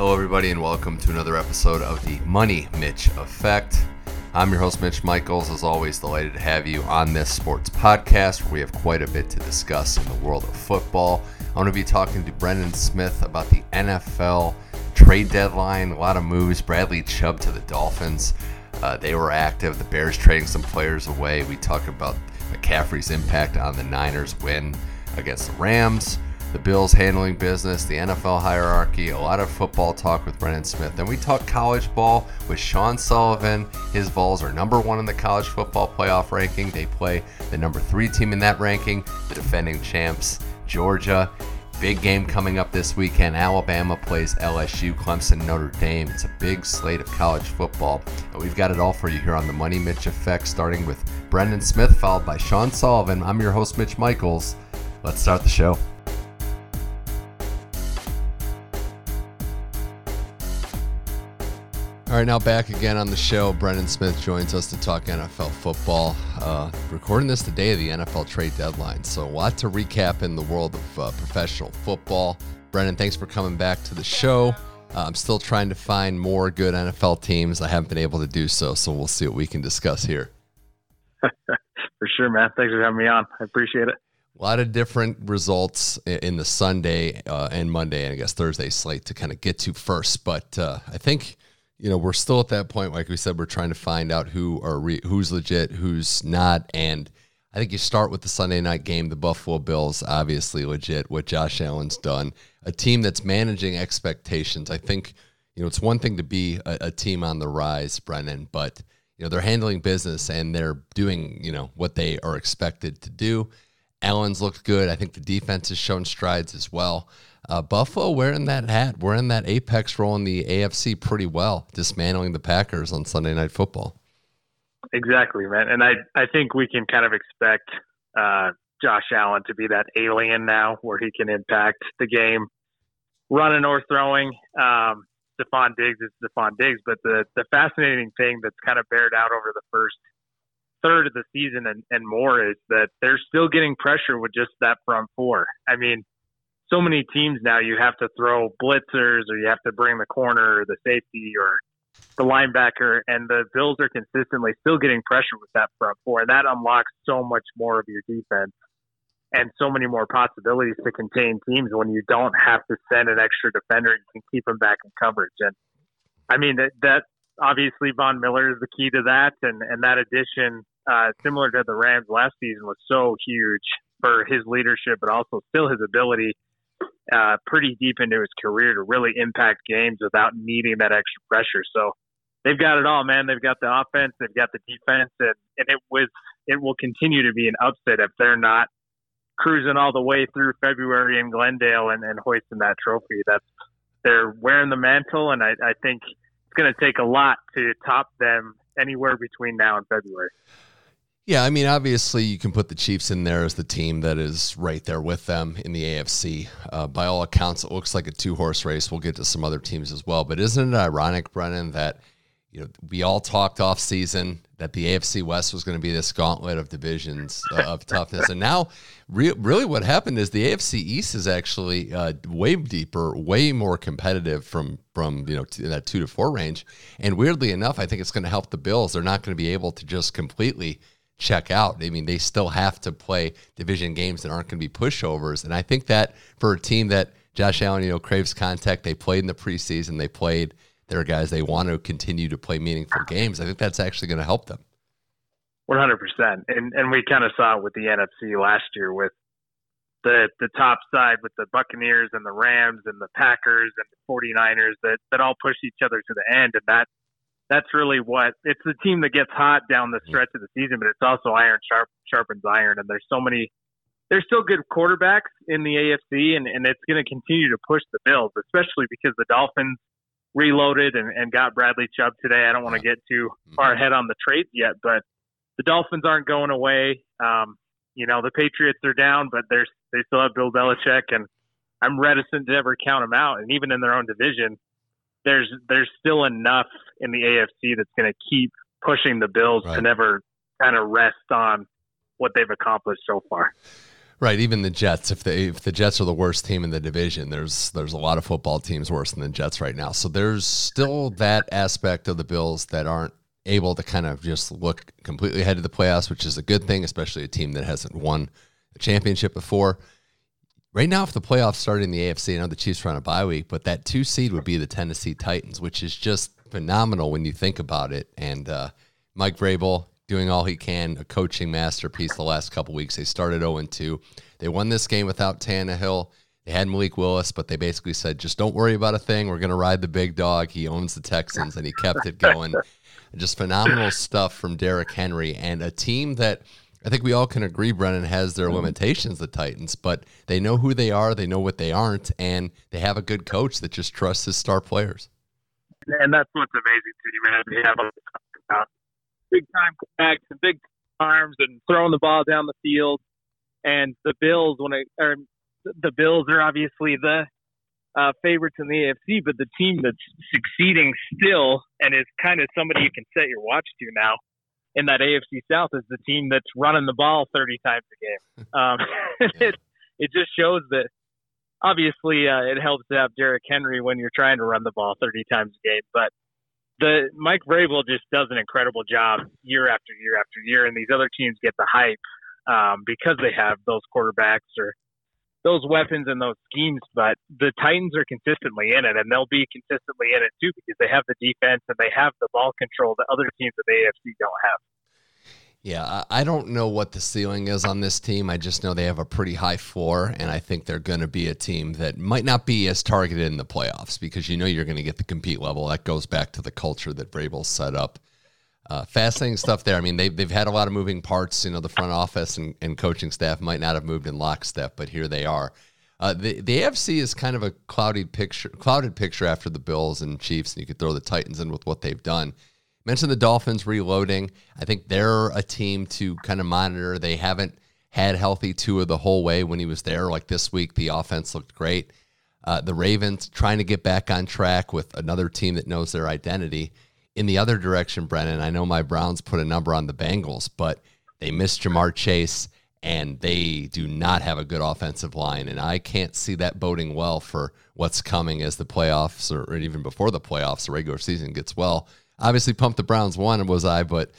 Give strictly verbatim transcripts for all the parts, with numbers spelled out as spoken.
Hello, everybody, and welcome to another episode of the Money Mitch Effect. I'm your host, Mitch Michaels. As always, delighted to have you on this sports podcast where we have quite a bit to discuss in the world of football. I'm going to be talking to Brendan Smith about the N F L trade deadline, a lot of moves. Bradley Chubb to the Dolphins. Uh, they were active. The Bears trading some players away. We talk about McCaffrey's impact on the Niners' win against the Rams, the Bills handling business, the N F L hierarchy, a lot of football talk with Brendan Smith. Then we talk college ball with Sean Sullivan. His Vols are number one in the college football playoff ranking. They play the number three team in that ranking, the defending champs, Georgia. Big game coming up this weekend. Alabama plays L S U, Clemson, Notre Dame. It's a big slate of college football. And we've got it all for you here on the Money Mitch Effect, starting with Brendan Smith, followed by Sean Sullivan. I'm your host, Mitch Michaels. Let's start the show. All right, now back again on the show. Brendan Smith joins us to talk N F L football. Uh, recording this the day of the N F L trade deadline, so a lot to recap in the world of uh, professional football. Brendan, thanks for coming back to the show. Uh, I'm still trying to find more good N F L teams. I haven't been able to do so, so we'll see what we can discuss here. For sure, man. Thanks for having me on. I appreciate it. A lot of different results in the Sunday uh, and Monday, and I guess Thursday slate to kind of get to first, but uh, I think... You know, we're still at that point, like we said, we're trying to find out who are re- who's legit, who's not, and I think you start with the Sunday night game, the Buffalo Bills, obviously legit, what Josh Allen's done, a team that's managing expectations. I think, you know, it's one thing to be a, a team on the rise, Brendan, but, you know, they're handling business and they're doing, you know, what they are expected to do. Allen's looked good. I think the defense has shown strides as well. Uh, Buffalo wearing that hat, wearing that apex role in the A F C pretty well, dismantling the Packers on Sunday Night Football. Exactly, man. And I, I think we can kind of expect uh, Josh Allen to be that alien now where he can impact the game, running or throwing. Um, Stephon Diggs is Stephon Diggs. But the, the fascinating thing that's kind of bared out over the first third of the season and, and more is that they're still getting pressure with just that front four. I mean, so many teams now you have to throw blitzers or you have to bring the corner or the safety or the linebacker, and the Bills are consistently still getting pressure with that front four. And that unlocks so much more of your defense and so many more possibilities to contain teams when you don't have to send an extra defender. You can keep them back in coverage. And I mean, that, that obviously Von Miller is the key to that. And, and that addition, uh, similar to the Rams last season, was so huge for his leadership, but also still his ability Uh, pretty deep into his career to really impact games without needing that extra pressure. So they've got it all, man. They've got the offense, they've got the defense, and, and it was it will continue to be an upset if they're not cruising all the way through February in Glendale and, and hoisting that trophy. That's they're wearing the mantle, and I, I think it's going to take a lot to top them anywhere between now and February. Yeah, I mean, obviously you can put the Chiefs in there as the team that is right there with them in the A F C. Uh, by all accounts, it looks like a two-horse race. We'll get to some other teams as well. But isn't it ironic, Brendan, that you know we all talked off season that the A F C West was going to be this gauntlet of divisions uh, of toughness, and now re- really what happened is the A F C East is actually uh, way deeper, way more competitive from from you know t- that two to four range. And weirdly enough, I think it's going to help the Bills. They're not going to be able to just completely check out. I mean, they still have to play division games that aren't going to be pushovers. And I think that for a team that Josh Allen, you know, craves contact, they played in the preseason, they played their guys, they want to continue to play meaningful games. I think that's actually going to help them. one hundred percent. And and we kind of saw it with the N F C last year with the the top side with the Buccaneers and the Rams and the Packers and the forty-niners that, that all pushed each other to the end. And that That's really what – it's the team that gets hot down the stretch of the season, but it's also iron sharp, sharpens iron. And there's so many – there's still good quarterbacks in the A F C, and, and it's going to continue to push the Bills, especially because the Dolphins reloaded and, and got Bradley Chubb today. I don't want to get too far ahead on the trades yet, but the Dolphins aren't going away. Um, you know, the Patriots are down, but they're, they still have Bill Belichick, and I'm reticent to ever count them out. And even in their own division, there's there's still enough in the A F C that's going to keep pushing the Bills right. to never kind of rest on what they've accomplished so far. Right, even the Jets. If they if the Jets are the worst team in the division, there's there's a lot of football teams worse than the Jets right now. So there's still that aspect of the Bills that aren't able to kind of just look completely ahead of the playoffs, which is a good thing, especially a team that hasn't won a championship before. Right now, if the playoffs started in the A F C, I know the Chiefs are on a bye week, but that two seed would be the Tennessee Titans, which is just phenomenal when you think about it. And uh, Mike Vrabel doing all he can, a coaching masterpiece the last couple weeks. They started oh and two. They won this game without Tannehill. They had Malik Willis, but they basically said, just don't worry about a thing. We're going to ride the big dog. He owns the Texans, and he kept it going. Just phenomenal stuff from Derrick Henry and a team that I think we all can agree, Brennan, has their limitations, the Titans, but they know who they are, they know what they aren't, and they have a good coach that just trusts his star players. And that's what's amazing to you, man. They have all the talk about big-time backs and big arms and throwing the ball down the field. And the Bills, when I, or the Bills are obviously the uh, favorites in the A F C, but the team that's succeeding still and is kind of somebody you can set your watch to now in that A F C South is the team that's running the ball thirty times a game. Um, it it just shows that obviously uh, it helps to have Derrick Henry when you're trying to run the ball thirty times a game, but the Mike Vrabel just does an incredible job year after year after year, and these other teams get the hype um, because they have those quarterbacks or those weapons and those schemes, but the Titans are consistently in it, and they'll be consistently in it too because they have the defense and they have the ball control that other teams in the A F C don't have. Yeah, I don't know what the ceiling is on this team. I just know they have a pretty high floor, and I think they're going to be a team that might not be as targeted in the playoffs because you know you're going to get the compete level. That goes back to the culture that Vrabel set up. Uh, fascinating stuff there. I mean, they've, they've had a lot of moving parts. You know, the front office and, and coaching staff might not have moved in lockstep, but here they are. Uh, the, the A F C is kind of a clouded picture, clouded picture after the Bills and Chiefs, and you could throw the Titans in with what they've done. Mentioned the Dolphins reloading. I think they're a team to kind of monitor. They haven't had healthy Tua the whole way when he was there. Like this week, the offense looked great. Uh, the Ravens trying to get back on track with another team that knows their identity. In the other direction, Brennan, I know my Browns put a number on the Bengals, but they missed Jamar Chase, and they do not have a good offensive line, and I can't see that boding well for what's coming as the playoffs, or even before the playoffs, the regular season gets well. Obviously, pumped the Browns won, was I, but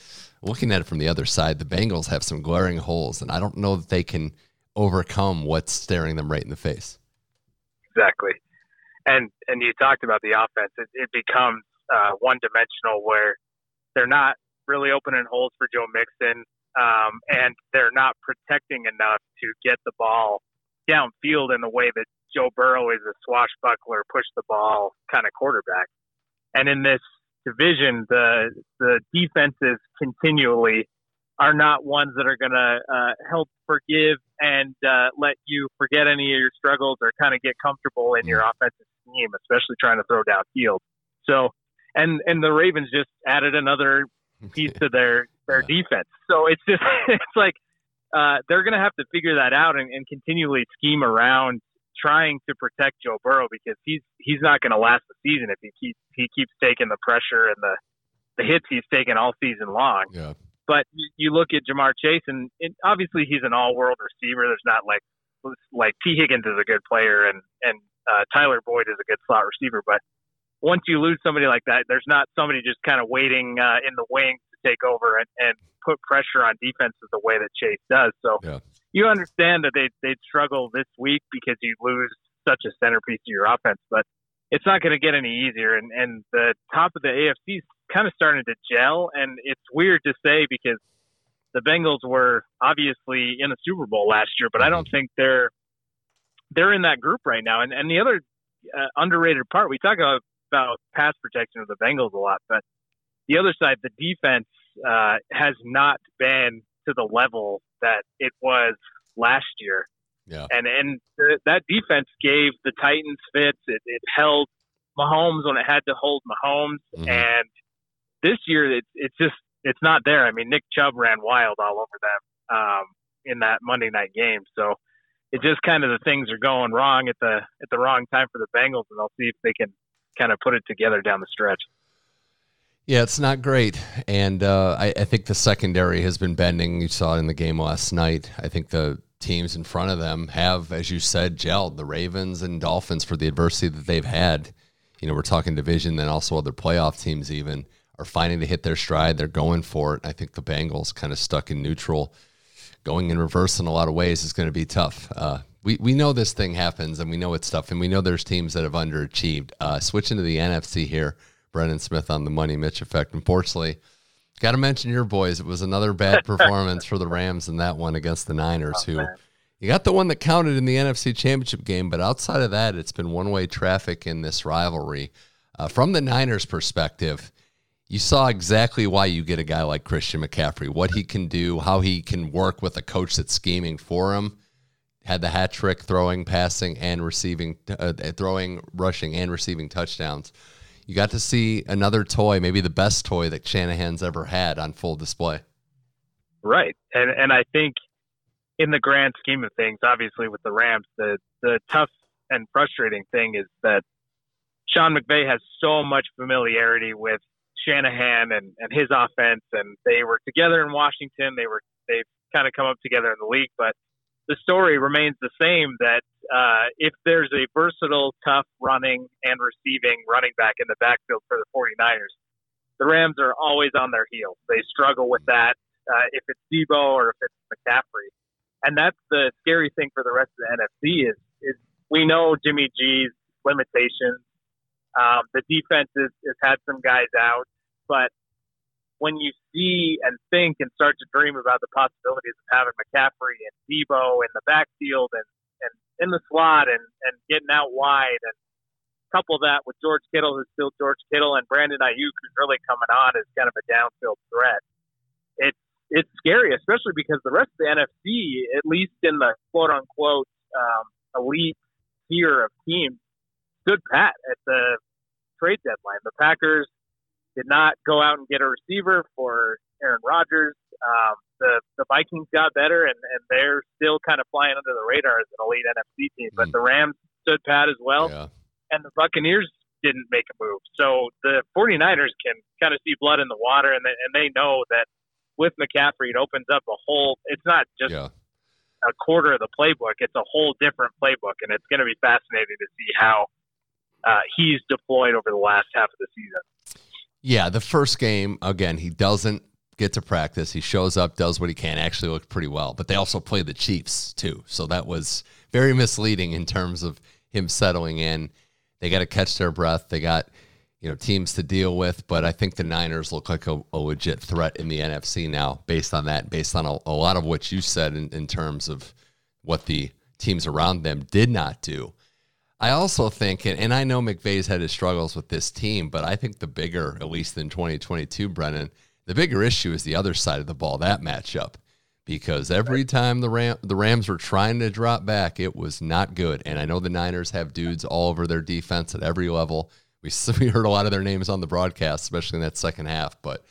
looking at it from the other side, the Bengals have some glaring holes, and I don't know that they can overcome what's staring them right in the face. Exactly. And and you talked about the offense. It, it becomes Uh, one-dimensional where they're not really opening holes for Joe Mixon, um, and they're not protecting enough to get the ball downfield in the way that Joe Burrow is a swashbuckler, push-the-ball kind of quarterback. And in this division, the the defenses continually are not ones that are going to uh, help forgive and uh, let you forget any of your struggles or kind of get comfortable in your offensive scheme, especially trying to throw downfield. So And and the Ravens just added another piece to their, their yeah. defense. So it's just it's like uh, they're going to have to figure that out and, and continually scheme around trying to protect Joe Burrow because he's he's not going to last the season if he keeps he keeps taking the pressure and the, the hits he's taken all season long. Yeah. But you look at Jamar Chase, and, and obviously he's an all-world receiver. There's not like like T. Higgins is a good player and and uh, Tyler Boyd is a good slot receiver, but once you lose somebody like that, there's not somebody just kind of waiting uh, in the wings to take over and, and put pressure on defenses the way that Chase does. So yeah. You understand that they they'd struggle this week because you lose such a centerpiece to your offense, but it's not going to get any easier. And, and the top of the A F C is kind of starting to gel, and it's weird to say because the Bengals were obviously in the Super Bowl last year, but I don't think they're they're in that group right now. And, and the other uh, underrated part, we talk about about pass protection of the Bengals a lot, but the other side, the defense uh, has not been to the level that it was last year. Yeah. And and th- that defense gave the Titans fits. It, it held Mahomes when it had to hold Mahomes. Mm-hmm. And this year, it's it's just, it's not there. I mean, Nick Chubb ran wild all over them um, in that Monday night game. So it just kind of, the things are going wrong at the at the wrong time for the Bengals, and they'll see if they can kind of put it together down the stretch. Yeah, it's not great. And uh, I, I think the secondary has been bending. You saw it in the game last night. I think the teams in front of them have, as you said, gelled. The Ravens and Dolphins, for the adversity that they've had, you know, we're talking division, then also other playoff teams even, are finding to hit their stride. They're going for it. I think the Bengals kind of stuck in neutral, going in reverse in a lot of ways is going to be tough. Uh, we, we know this thing happens, and we know it's tough, and we know there's teams that have underachieved. Uh, switching to the N F C here, Brendan Smith on the Money Mitch Effect. Unfortunately, got to mention your boys. It was another bad performance for the Rams in that one against the Niners, who you got the one that counted in the N F C Championship game, but outside of that, it's been one-way traffic in this rivalry. Uh, from the Niners' perspective, you saw exactly why you get a guy like Christian McCaffrey, what he can do, how he can work with a coach that's scheming for him. Had the hat trick throwing, passing, and receiving, uh, throwing, rushing, and receiving touchdowns. You got to see another toy, maybe the best toy that Shanahan's ever had, on full display. Right. And and I think in the grand scheme of things, obviously with the Rams, the, the tough and frustrating thing is that Sean McVay has so much familiarity with Shanahan and, and his offense, and they were together in Washington. They were, they've kind of come up together in the league, but the story remains the same, that uh, if there's a versatile, tough running and receiving running back in the backfield for the forty-niners, the Rams are always on their heels. They struggle with that, uh, if it's Deebo or if it's McCaffrey. And that's the scary thing for the rest of the N F C is, is we know Jimmy G's limitations. Um, the defense has had some guys out, but when you see and think and start to dream about the possibilities of having McCaffrey and Deebo in the backfield and, and in the slot and, and getting out wide, and couple that with George Kittle, who's still George Kittle, and Brandon Ayuk, who's really coming on as kind of a downfield threat, it's it's scary, especially because the rest of the N F C, at least in the quote-unquote um, elite tier of teams, stood pat at the trade deadline. The Packers did not go out and get a receiver for Aaron Rodgers. Um, the, the Vikings got better, and, and they're still kind of flying under the radar as an elite N F C team. But mm. the Rams stood pat as well, yeah. and the Buccaneers didn't make a move. So the forty-niners can kind of see blood in the water, and they, and they know that with McCaffrey, it opens up a whole – it's not just yeah. – a quarter of the playbook. It's a whole different playbook, and it's going to be fascinating to see how uh, he's deployed over the last half of the season. Yeah, the first game, again, he doesn't get to practice. He shows up, does what he can, actually looked pretty well. But they also play the Chiefs, too. So that was very misleading in terms of him settling in. They got to catch their breath. They got, you know, teams to deal with. But I think the Niners look like a, a legit threat in the N F C now, based on that, based on a, a lot of what you said in, in terms of what the teams around them did not do. I also think, and, and I know McVay's had his struggles with this team, but I think the bigger, at least in twenty twenty-two, Brennan, the bigger issue is the other side of the ball, that matchup, because every time the Ram, the Rams were trying to drop back, it was not good. And I know the Niners have dudes all over their defense at every level. We we heard a lot of their names on the broadcast, especially in that second half, but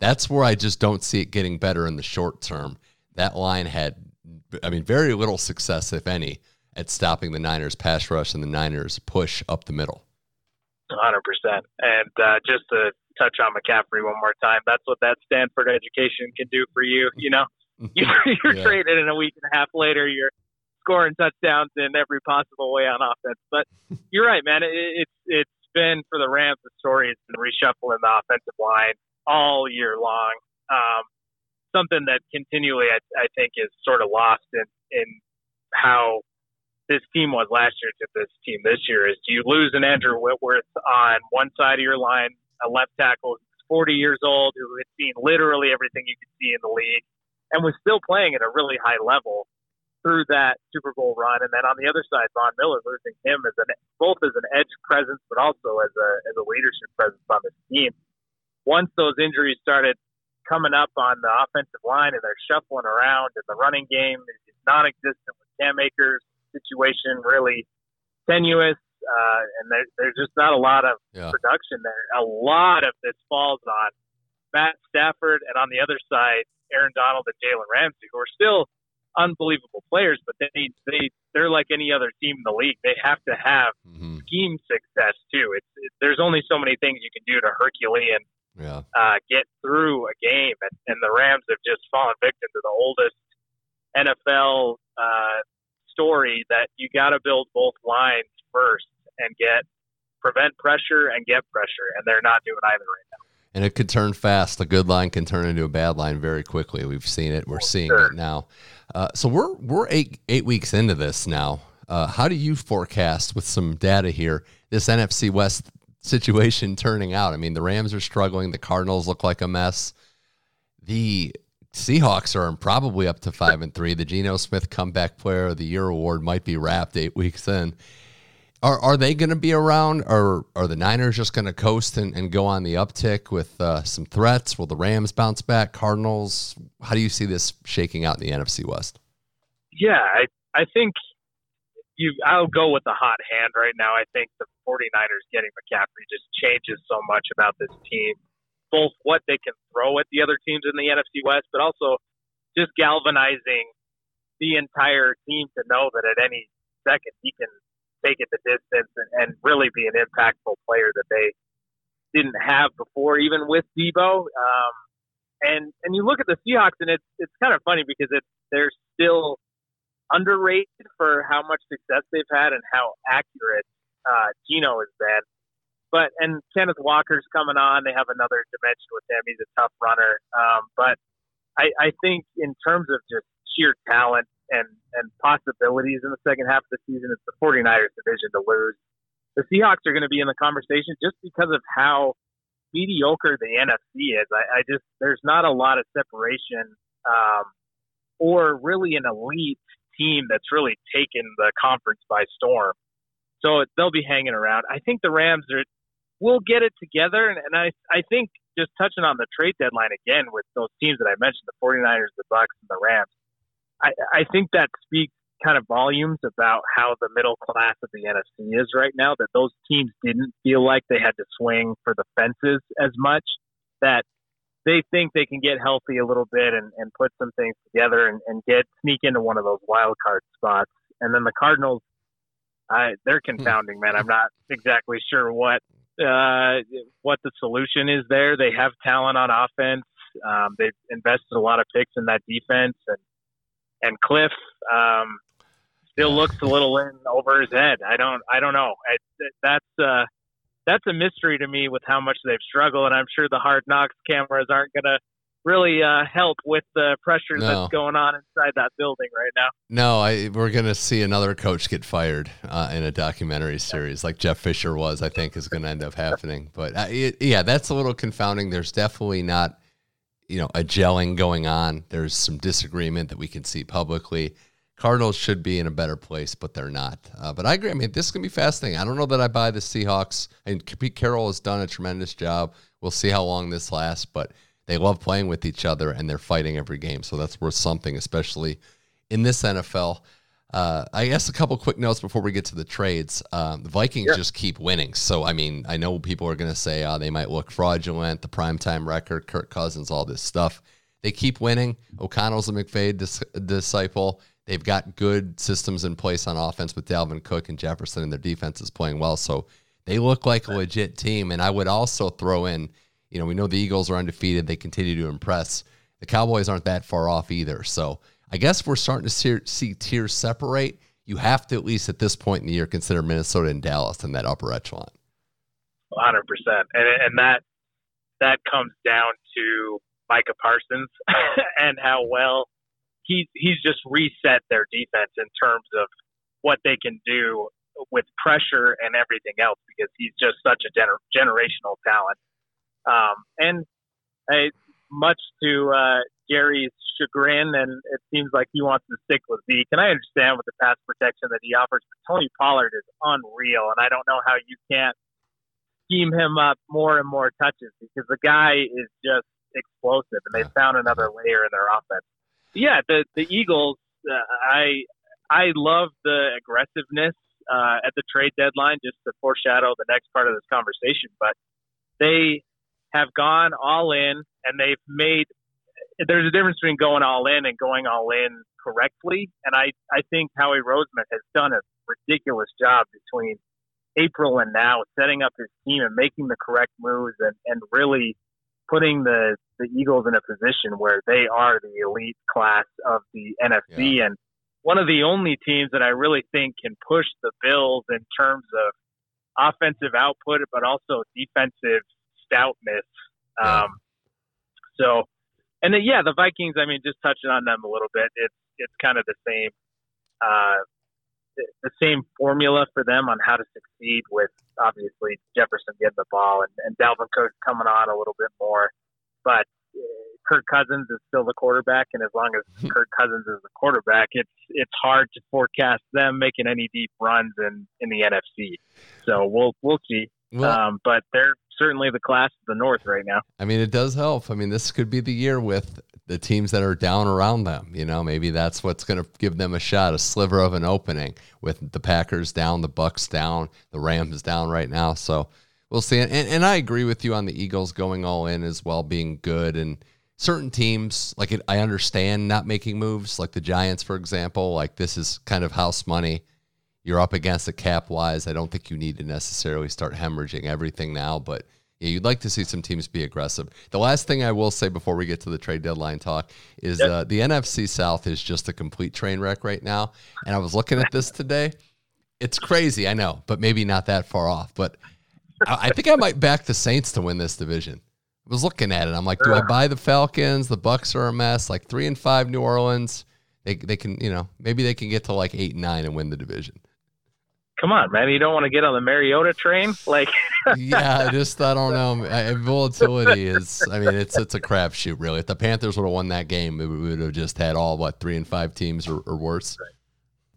that's where I just don't see it getting better in the short term. That line had, I mean, very little success, if any, at stopping the Niners' pass rush and the Niners' push up the middle. one hundred percent. And uh, just to touch on McCaffrey one more time, that's what that Stanford education can do for you. You know, you're, you're yeah. traded, and a week and a half later, you're scoring touchdowns in every possible way on offense. But you're right, man. It, it's it's been, for the Rams, the story has been reshuffling the offensive line all year long. Um, something that continually, I, I think, is sort of lost in, in how this team was last year to this team this year is you lose an Andrew Whitworth on one side of your line, a left tackle who's forty years old, who had seen literally everything you could see in the league and was still playing at a really high level through that Super Bowl run. And then on the other side, Von Miller, losing him as an, both as an edge presence, but also as a, as a leadership presence on this team. Once those injuries started coming up on the offensive line and they're shuffling around and the running game is non-existent with Cam Akers, situation really tenuous, uh, and there, there's just not a lot of yeah. production there. A lot of this falls on Matt Stafford, and on the other side, Aaron Donald and Jalen Ramsey, who are still unbelievable players, but they, they, they're like any other team in the league. They have to have mm-hmm. scheme success, too. It's, it, there's only so many things you can do to Herculean yeah. uh, get through a game, and, and the Rams have just fallen victim to the oldest N F L uh, story that you got to build both lines first and get prevent pressure and get pressure, and they're not doing either right now. And it could turn fast. A good line can turn into a bad line very quickly. We've seen it. We're oh, seeing sure. it now. Uh, so we're we're eight eight weeks into this now. Uh, how do you forecast, with some data here, this N F C West situation turning out? I mean, the Rams are struggling. The Cardinals look like a mess. The Seahawks are probably up to five and three. The Geno Smith Comeback Player of the Year award might be wrapped eight weeks in. Are are they going to be around, or are the Niners just going to coast and, and go on the uptick with uh, some threats? Will the Rams bounce back? Cardinals? How do you see this shaking out in the N F C West? Yeah, I I think you. I'll go with the hot hand right now. I think the forty-niners getting McCaffrey just changes so much about this team, both what they can throw at the other teams in the N F C West, but also just galvanizing the entire team to know that at any second he can take it the distance and, and really be an impactful player that they didn't have before, even with Deebo. Um, and and you look at the Seahawks, and it's it's kind of funny because it's they're still underrated for how much success they've had and how accurate uh, Geno has been. But and Kenneth Walker's coming on; they have another dimension with him. He's a tough runner. Um, but I, I think in terms of just sheer talent and, and possibilities in the second half of the season, it's the forty-niners division to lose. The Seahawks are going to be in the conversation just because of how mediocre the N F C is. I, I just, there's not a lot of separation um, or really an elite team that's really taken the conference by storm. So they'll be hanging around. I think the Rams are, will get it together. And, and I, I think just touching on the trade deadline again with those teams that I mentioned, the forty-niners, the Bucs, and the Rams, I, I think that speaks kind of volumes about how the middle class of the N F C is right now, that those teams didn't feel like they had to swing for the fences as much, that they think they can get healthy a little bit and, and put some things together and, and get sneak into one of those wild card spots. And then the Cardinals, I, they're confounding, man. I'm not exactly sure what uh, what the solution is there. They have talent on offense. Um, they've invested a lot of picks in that defense, and And Cliff um, still looks a little in over his head. I don't, I don't know. I, that's uh, that's a mystery to me with how much they've struggled, and I'm sure the Hard Knocks cameras aren't going to really uh, help with the pressure no. that's going on inside that building right now. No, I, we're going to see another coach get fired uh, in a documentary series, yeah. like Jeff Fisher was. I think is going to end up happening. But uh, it, yeah, that's a little confounding. There's definitely not, you know, a gelling going on. There's some disagreement that we can see publicly. Cardinals should be in a better place, but they're not. Uh, but I agree. I mean, this is going to be fascinating. I don't know that I buy the Seahawks, and Pete Carroll has done a tremendous job. We'll see how long this lasts, but they love playing with each other and they're fighting every game. So that's worth something, especially in this N F L. Uh, I guess a couple quick notes before we get to the trades. Um, the Vikings yeah. just keep winning. So, I mean, I know people are going to say uh, they might look fraudulent, the primetime record, Kirk Cousins, all this stuff. They keep winning. O'Connell's a McVay dis- disciple. They've got good systems in place on offense with Dalvin Cook and Jefferson, and their defense is playing well. So they look like a legit team. And I would also throw in, you know, we know the Eagles are undefeated. They continue to impress. The Cowboys aren't that far off either. So I guess we're starting to see, see tiers separate. You have to, at least at this point in the year, consider Minnesota and Dallas in that upper echelon. one hundred percent. And, and that that comes down to Micah Parsons and how well he, he's just reset their defense in terms of what they can do with pressure and everything else, because he's just such a gener- generational talent. Um, and I, much to uh, Jerry's chagrin, and it seems like he wants to stick with Zeke. And I understand with the pass protection that he offers, but Tony Pollard is unreal, and I don't know how you can't scheme him up more and more touches, because the guy is just explosive, and they found another layer in their offense. Yeah, the the Eagles, uh, I I love the aggressiveness uh, at the trade deadline, just to foreshadow the next part of this conversation, but they have gone all in, and they've made – there's a difference between going all in and going all in correctly. And I, I think Howie Roseman has done a ridiculous job between April and now, setting up his team and making the correct moves, and, and really putting the, the Eagles in a position where they are the elite class of the N F C. Yeah. And one of the only teams that I really think can push the Bills in terms of offensive output, but also defensive stoutness. Um, so, and then, yeah, the Vikings, I mean, just touching on them a little bit, it's, it's kind of the same, uh, the same formula for them on how to succeed with obviously Jefferson getting the ball and, and Dalvin Cook coming on a little bit more, but Kirk Cousins is still the quarterback, and as long as Kirk Cousins is the quarterback, it's it's hard to forecast them making any deep runs in, in the N F C. So we'll we'll see. Well, um, but they're certainly the class of the North right now. I mean, it does help. I mean, this could be the year with the teams that are down around them. You know, maybe that's what's going to give them a shot, a sliver of an opening, with the Packers down, the Bucks down, the Rams down right now. So we'll see. And, and I agree with you on the Eagles going all in as well, being good and certain teams, like it, I understand not making moves, like the Giants, for example. Like, this is kind of house money. You're up against the cap-wise. I don't think you need to necessarily start hemorrhaging everything now, but yeah, you'd like to see some teams be aggressive. The last thing I will say before we get to the trade deadline talk is yep. uh, the N F C South is just a complete train wreck right now, and I was looking at this today. It's crazy, I know, but maybe not that far off. But I, I think I might back the Saints to win this division. Was looking at it. I'm like, do I buy the Falcons? The Bucks are a mess. Like three and five New Orleans. They they can, you know, maybe they can get to like eight and nine and win the division. Come on, man. You don't want to get on the Mariota train? Like Yeah, I just I don't know. I, volatility is I mean, it's it's a crapshoot really. If the Panthers would have won that game, we would have just had all what, three and five teams or, or worse.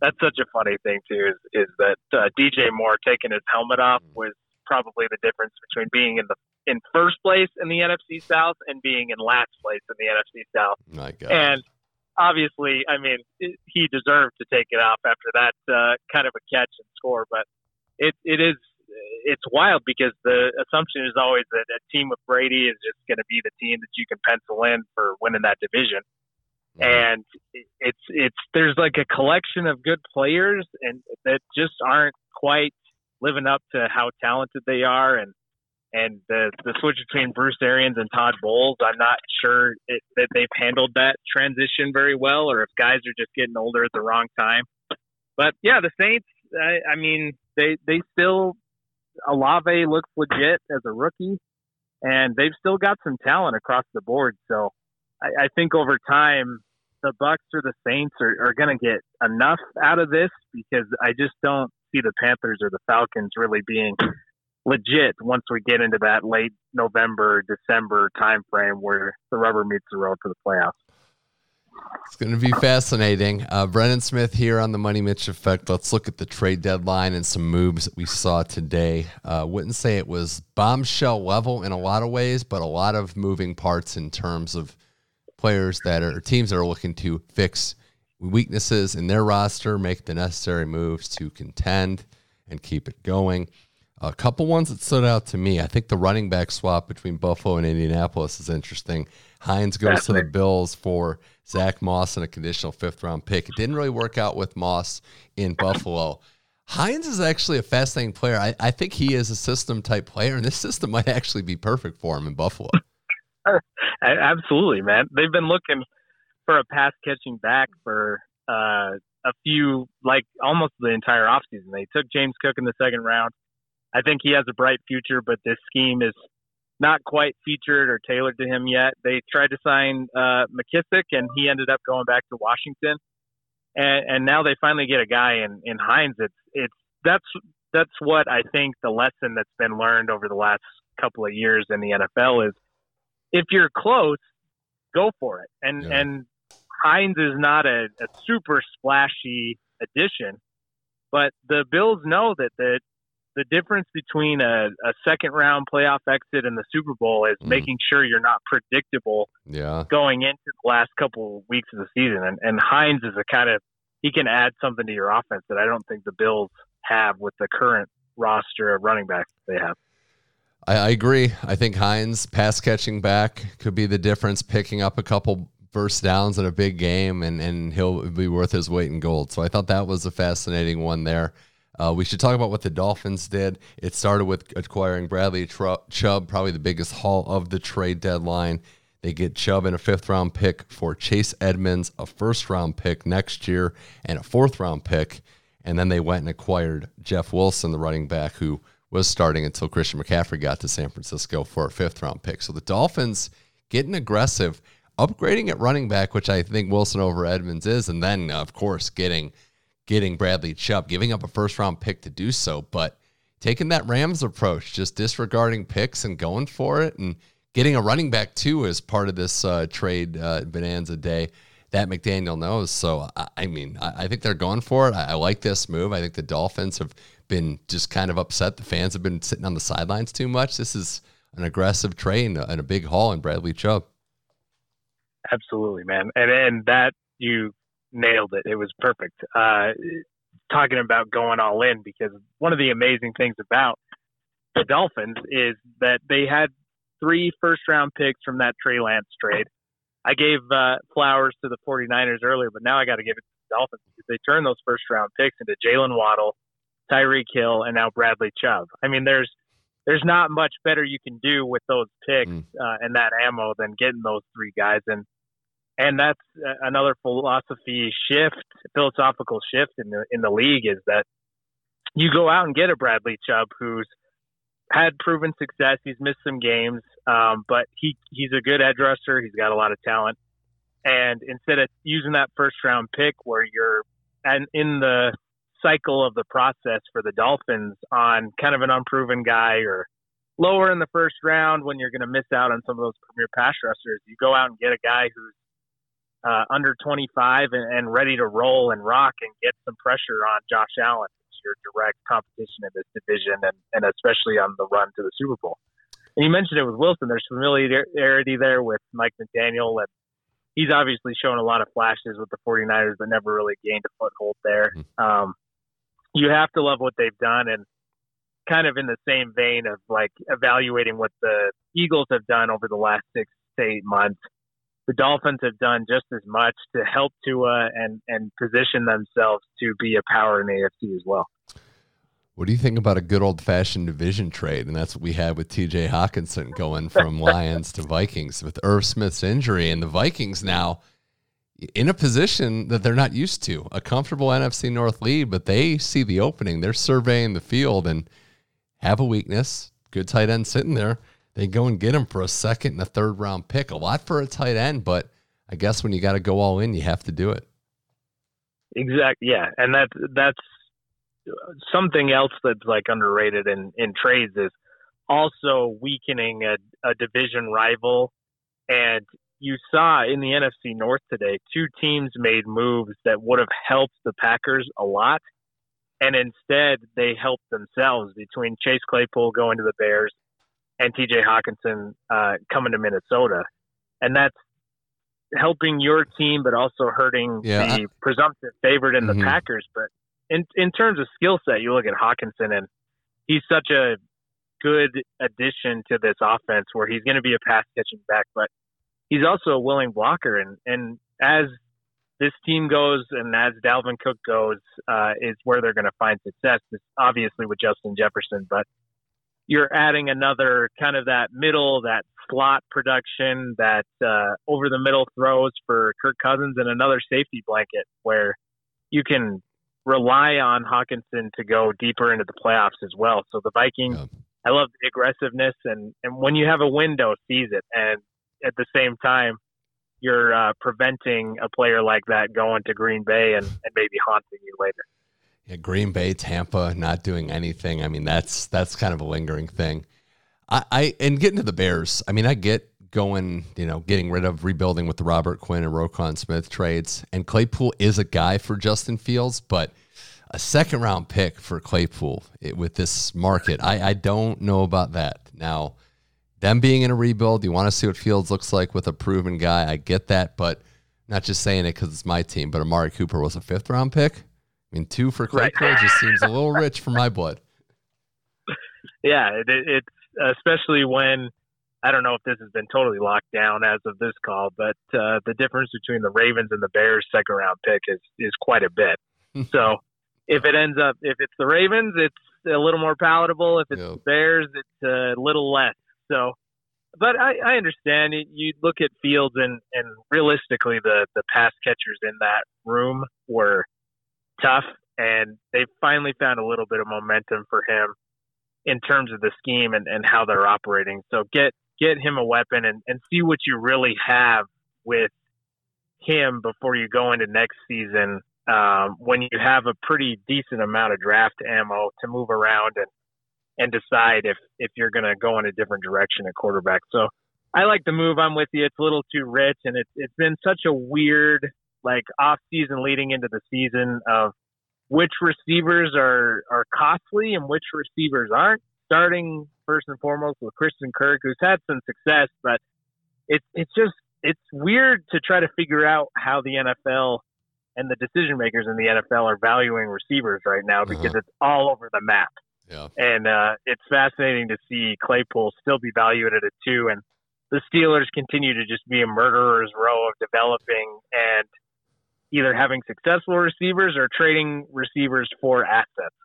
That's such a funny thing too, is is that uh, D J Moore taking his helmet off was probably the difference between being in the in first place in the N F C South and being in last place in the N F C South. My God. And obviously, I mean, it, he deserved to take it off after that uh, kind of a catch and score, but it, it is, it's wild because the assumption is always that a team with Brady is just going to be the team that you can pencil in for winning that division. Mm-hmm. And it's, it's, there's like a collection of good players and that just aren't quite living up to how talented they are. And, And the, the switch between Bruce Arians and Todd Bowles, I'm not sure it, that they've handled that transition very well, or if guys are just getting older at the wrong time. But yeah, the Saints, I, I mean, they they still, Olave looks legit as a rookie, and they've still got some talent across the board. So I, I think over time, the Bucks or the Saints are, are going to get enough out of this because I just don't see the Panthers or the Falcons really being legit once we get into that late November, December timeframe where the rubber meets the road for the playoffs. It's going to be fascinating. Uh, Brendan Smith here on the Money Mitch Effect. Let's look at the trade deadline and some moves that we saw today. Uh, wouldn't say it was bombshell level in a lot of ways, but a lot of moving parts in terms of players that are teams that are looking to fix weaknesses in their roster, make the necessary moves to contend and keep it going. A couple ones that stood out to me. I think the running back swap between Buffalo and Indianapolis is interesting. Hines goes That's to it. the Bills for Zach Moss and a conditional fifth-round pick. It didn't really work out with Moss in Buffalo. Hines is actually a fascinating player. I, I think he is a system-type player, and this system might actually be perfect for him in Buffalo. Absolutely, man. They've been looking for a pass-catching back for uh, a few, like almost the entire offseason. They took James Cook in the second round. I think he has a bright future, but this scheme is not quite featured or tailored to him yet. They tried to sign uh, McKissick, and he ended up going back to Washington. And, and now they finally get a guy in, in Hines. It's it's that's that's what I think the lesson that's been learned over the last couple of years in the N F L is: if you're close, go for it. And yeah. and Hines is not a, a super splashy addition, but the Bills know that the The difference between a, a second-round playoff exit and the Super Bowl is mm. making sure you're not predictable yeah. going into the last couple of weeks of the season. And, and Hines is a kind of – he can add something to your offense that I don't think the Bills have with the current roster of running backs they have. I, I agree. I think Hines, pass-catching back, could be the difference, picking up a couple first downs in a big game, and, and he'll be worth his weight in gold. So I thought that was a fascinating one there. Uh, we should talk about what the Dolphins did. It started with acquiring Bradley Chubb, probably the biggest haul of the trade deadline. They get Chubb in a fifth-round pick for Chase Edmonds, a first-round pick next year, and a fourth-round pick. And then they went and acquired Jeff Wilson, the running back, who was starting until Christian McCaffrey got to San Francisco for a fifth-round pick. So the Dolphins getting aggressive, upgrading at running back, which I think Wilson over Edmonds is, and then, of course, getting getting Bradley Chubb, giving up a first-round pick to do so, but taking that Rams approach, just disregarding picks and going for it, and getting a running back, too, as part of this uh, trade uh, bonanza day that McDaniel knows. So, I, I mean, I, I think they're going for it. I, I like this move. I think the Dolphins have been just kind of upset. The fans have been sitting on the sidelines too much. This is an aggressive trade and a, and a big haul in Bradley Chubb. Absolutely, man. And, and that, you nailed it. It was perfect. Uh, talking about going all in, because one of the amazing things about the Dolphins is that they had three first-round picks from that Trey Lance trade. I gave uh, flowers to the 49ers earlier, but now I got to give it to the Dolphins, because they turned those first-round picks into Jalen Waddle, Tyreek Hill, and now Bradley Chubb. I mean, there's there's not much better you can do with those picks mm. uh, and that ammo than getting those three guys. And And that's another philosophy shift, philosophical shift in the in the league, is that you go out and get a Bradley Chubb who's had proven success. He's missed some games, um, but he he's a good edge rusher. He's got a lot of talent. And instead of using that first round pick, where you're and in the cycle of the process for the Dolphins on kind of an unproven guy or lower in the first round when you're going to miss out on some of those premier pass rushers, you go out and get a guy who's Uh, under twenty-five and, and ready to roll and rock and get some pressure on Josh Allen, who's your direct competition in this division, and, and especially on the run to the Super Bowl. And you mentioned it with Wilson. There's familiarity there with Mike McDaniel, and he's obviously shown a lot of flashes with the 49ers, but never really gained a foothold there. Um, you have to love what they've done, and kind of in the same vein of like evaluating what the Eagles have done over the last six to eight months, the Dolphins have done just as much to help Tua and, and position themselves to be a power in A F C as well. What do you think about a good old-fashioned division trade? And that's what we had with T J. Hockenson going from Lions to Vikings with Irv Smith's injury, and the Vikings now in a position that they're not used to, a comfortable N F C North lead, but they see the opening. They're surveying the field and have a weakness, good tight end sitting there. They go and get him for a second and a third round pick. A lot for a tight end, but I guess when you got to go all in, you have to do it. Exactly. Yeah. And that, that's something else that's like underrated in, in trades, is also weakening a, a division rival. And you saw in the N F C North today, two teams made moves that would have helped the Packers a lot, and instead they helped themselves between Chase Claypool going to the Bears and T J. Hockenson uh, coming to Minnesota. And that's helping your team, but also hurting yeah, the I, presumptive favorite in mm-hmm. the Packers. But in in terms of skill set, you look at Hockenson, and he's such a good addition to this offense, where he's going to be a pass-catching back, but he's also a willing blocker. And, and as this team goes and as Dalvin Cook goes, uh, is where they're going to find success, it's obviously with Justin Jefferson. But you're adding another kind of that middle, that slot production, that uh, over-the-middle throws for Kirk Cousins, and another safety blanket where you can rely on Hockenson to go deeper into the playoffs as well. So the Vikings, yeah. I love the aggressiveness, and, and when you have a window, seize it. And at the same time, you're uh, preventing a player like that going to Green Bay and, and maybe haunting you later. Yeah, Green Bay, Tampa, not doing anything. I mean, that's that's kind of a lingering thing. I, I and getting to the Bears, I mean, I get going, you know, getting rid of, rebuilding with the Robert Quinn and Roquan Smith trades. And Claypool is a guy for Justin Fields, but a second-round pick for Claypool it, with this market, I, I don't know about that. Now, them being in a rebuild, you want to see what Fields looks like with a proven guy. I get that, but not just saying it because it's my team, but Amari Cooper was a fifth-round pick. I mean, two for Claypool right. just seems a little rich for my blood. Yeah, it, it, it's especially when, I don't know if this has been totally locked down as of this call, but uh, the difference between the Ravens and the Bears' second-round pick is, is quite a bit. So if it ends up, if it's the Ravens, it's a little more palatable. If it's yep. the Bears, it's a little less. So But I, I understand. You look at Fields, and, and realistically, the, the pass catchers in that room were tough, and they finally found a little bit of momentum for him in terms of the scheme and, and how they're operating. So get get him a weapon and, and see what you really have with him before you go into next season, um, when you have a pretty decent amount of draft ammo to move around and and decide if, if you're going to go in a different direction at quarterback. So I like the move. I'm with you. It's a little too rich, and it's it's been such a weird like off season leading into the season of which receivers are, are costly and which receivers aren't, starting first and foremost with Christian Kirk, who's had some success, but it's, it's just, it's weird to try to figure out how the N F L and the decision makers in the N F L are valuing receivers right now, because uh-huh. it's all over the map. Yeah. And uh, it's fascinating to see Claypool still be valued at a two, and the Steelers continue to just be a murderer's row of developing and either having successful receivers or trading receivers for assets.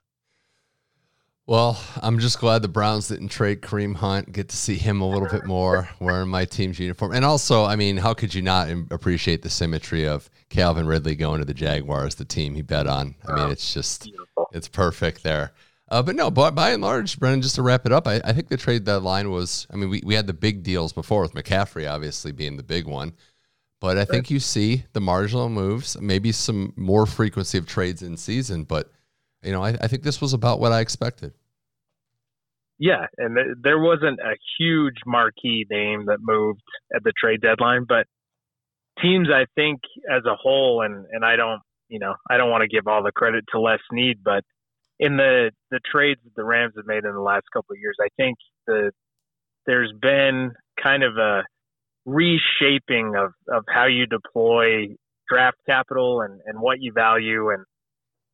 Well, I'm just glad the Browns didn't trade Kareem Hunt, get to see him a little bit more wearing my team's uniform. And also, I mean, how could you not appreciate the symmetry of Calvin Ridley going to the Jaguars, the team he bet on? I mean, it's just, beautiful. It's perfect there. Uh, but no, by, by and large, Brendan, just to wrap it up, I, I think the trade deadline was, I mean, we, we had the big deals before with McCaffrey, obviously being the big one. But I think you see the marginal moves, maybe some more frequency of trades in season. But, you know, I, I think this was about what I expected. Yeah, and th- there wasn't a huge marquee name that moved at the trade deadline. But teams, I think, as a whole, and, and I don't, you know, I don't want to give all the credit to Les Snead, but in the, the trades the Rams have made in the last couple of years, I think the there's been kind of a reshaping of, of how you deploy draft capital and, and what you value and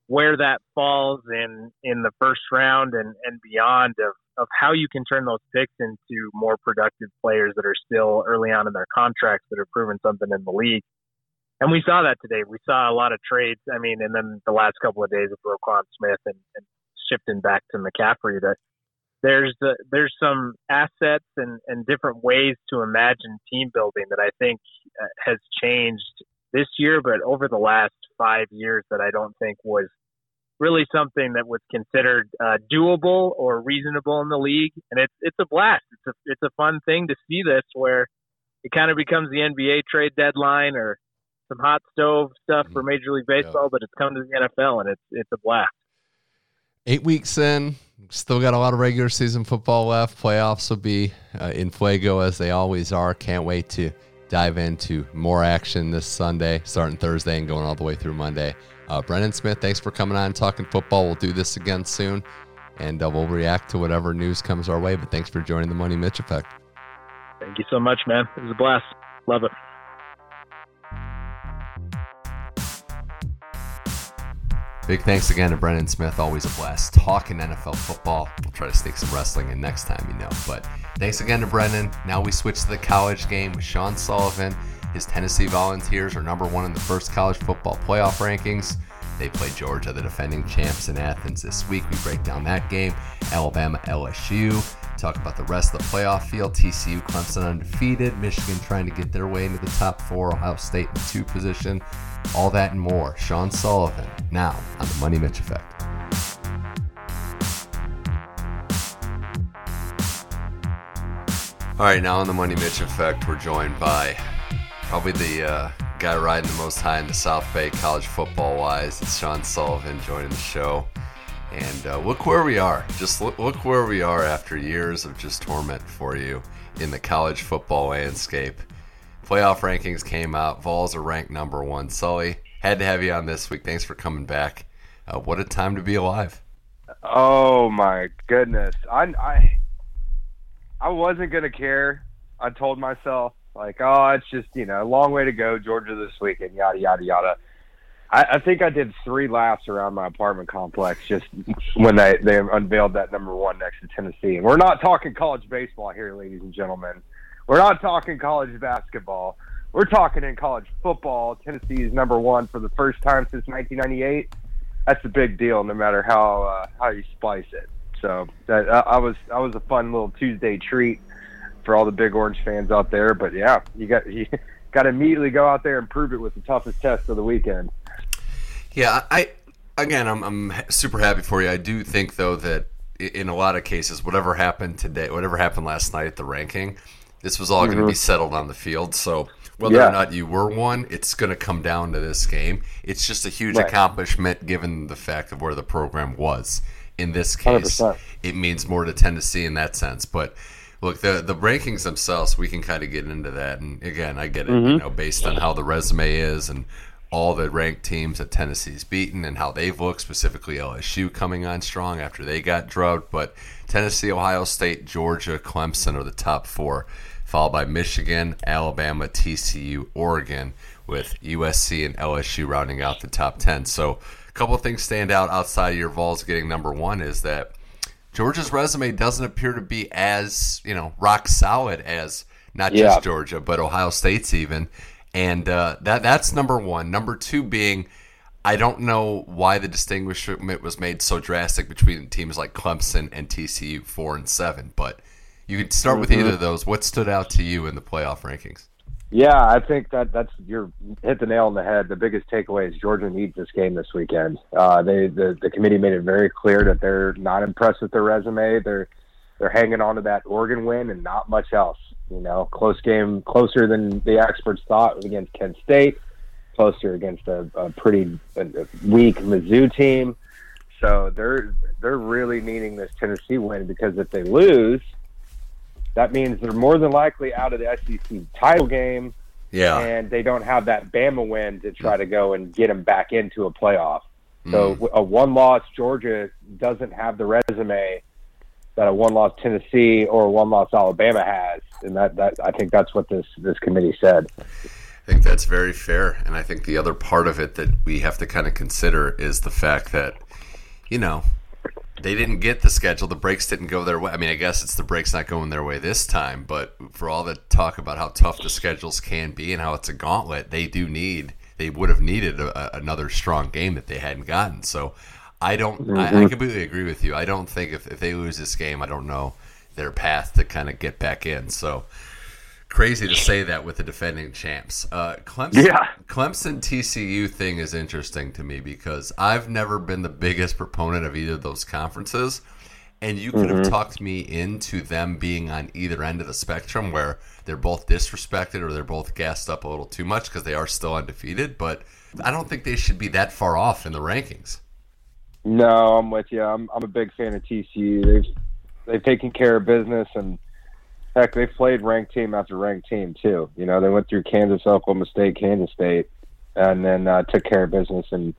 where that falls in, in the first round and, and beyond of, of how you can turn those picks into more productive players that are still early on in their contracts that are proving something in the league. And we saw that today. We saw a lot of trades. I mean, and then the last couple of days with Roquan Smith and, and shifting back to McCaffrey, that there's the, there's some assets and, and different ways to imagine team building that I think uh, has changed this year, but over the last five years that I don't think was really something that was considered uh, doable or reasonable in the league. And it's it's a blast. It's a, it's a fun thing to see this, where it kind of becomes the N B A trade deadline or some hot stove stuff for Major League Baseball, yeah. But it's come to the N F L, and it's it's a blast. Eight weeks in, still got a lot of regular season football left. Playoffs will be uh, in fuego, as they always are. Can't wait to dive into more action this Sunday, starting Thursday and going all the way through Monday. Uh, Brendan Smith, thanks for coming on and talking football. We'll do this again soon, and uh, we'll react to whatever news comes our way. But thanks for joining the Money Mitch Effect. Thank you so much, man. It was a blast. Love it. Big thanks again to Brendan Smith. Always a blast talking N F L football. We'll try to sneak some wrestling in next time, you know. But thanks again to Brendan. Now we switch to the college game with Sean Sullivan. His Tennessee Volunteers are number one in the first college football playoff rankings. They play Georgia, the defending champs, in Athens this week. We break down that game. Alabama, L S U. Talk about the rest of the playoff field. T C U, Clemson undefeated. Michigan trying to get their way into the top four. Ohio State in the two position. All that and more. Sean Sullivan, now on the Money Mitch Effect. All right, now on the Money Mitch Effect, we're joined by probably the uh, guy riding the most high in the South Bay college football-wise. It's Sean Sullivan joining the show. And uh, look where we are. Just look, look where we are after years of just torment for you in the college football landscape. Playoff rankings came out. Vols are ranked number one. Sully, had to have you on this week. Thanks for coming back. Uh, what a time to be alive. Oh, my goodness. I, I, I wasn't going to care. I told myself, like, oh, it's just, you know, a long way to go, Georgia this weekend, yada, yada, yada. I, I think I did three laps around my apartment complex just when they, they unveiled that number one next to Tennessee. And we're not talking college baseball here, ladies and gentlemen. We're not talking college basketball. We're talking in college football. Tennessee is number one for the first time since nineteen ninety-eight. That's a big deal, no matter how uh, how you splice it. So that, I was I was a fun little Tuesday treat. for all the Big Orange fans out there. But yeah, you got you got to immediately go out there and prove it with the toughest test of the weekend. Yeah, I again, I'm I'm super happy for you. I do think though that in a lot of cases, whatever happened today, whatever happened last night at the ranking, this was all mm-hmm. going to be settled on the field. So whether yeah. or not you were one, it's going to come down to this game. It's just a huge right. accomplishment given the fact of where the program was. In this case, one hundred percent It means more to Tennessee in that sense. But look, the the rankings themselves, we can kind of get into that. And again, I get it, mm-hmm. you know, based on how the resume is and all the ranked teams that Tennessee's beaten and how they've looked, specifically L S U coming on strong after they got drubbed. But Tennessee, Ohio State, Georgia, Clemson are the top four, followed by Michigan, Alabama, T C U, Oregon, with U S C and L S U rounding out the top ten. So a couple of things stand out outside of your Vols getting number one is that Georgia's resume doesn't appear to be as, you know, rock solid as not yeah. just Georgia, but Ohio State's even. And uh, that that's number one. Number two being, I don't know why the distinguishment was made so drastic between teams like Clemson and T C U, four and seven. But you could start mm-hmm. with either of those. What stood out to you in the playoff rankings? Yeah, I think that that's you're hit the nail on the head. The biggest takeaway is Georgia needs this game this weekend. Uh, they the, the committee made it very clear that they're not impressed with their resume. They're they're hanging on to that Oregon win and not much else. You know, close game, closer than the experts thought against Kent State, closer against a, a pretty weak Mizzou team. So they're they're really needing this Tennessee win, because if they lose, that means they're more than likely out of the S E C title game, yeah. and they don't have that Bama win to try to go and get them back into a playoff. So mm. a one-loss Georgia doesn't have the resume that a one-loss Tennessee or a one-loss Alabama has, and that, that I think that's what this, this committee said. I think that's very fair, and I think the other part of it that we have to kind of consider is the fact that, you know, they didn't get the schedule. The breaks didn't go their way. I mean, I guess it's the breaks not going their way this time, but for all the talk about how tough the schedules can be and how it's a gauntlet, they do need, they would have needed a, another strong game that they hadn't gotten. So I don't, mm-hmm. I, I completely agree with you. I don't think if, if they lose this game, I don't know their path to kind of get back in. So crazy to say that with the defending champs. Uh, Clemson, yeah. Clemson T C U thing is interesting to me because I've never been the biggest proponent of either of those conferences, and you could mm-hmm. have talked me into them being on either end of the spectrum where they're both disrespected or they're both gassed up a little too much because they are still undefeated, but I don't think they should be that far off in the rankings. No, I'm with you. I'm, I'm a big fan of T C U. They've, they've taken care of business, and heck, they played ranked team after ranked team, too. You know, they went through Kansas, Oklahoma State, Kansas State, and then uh, took care of business in,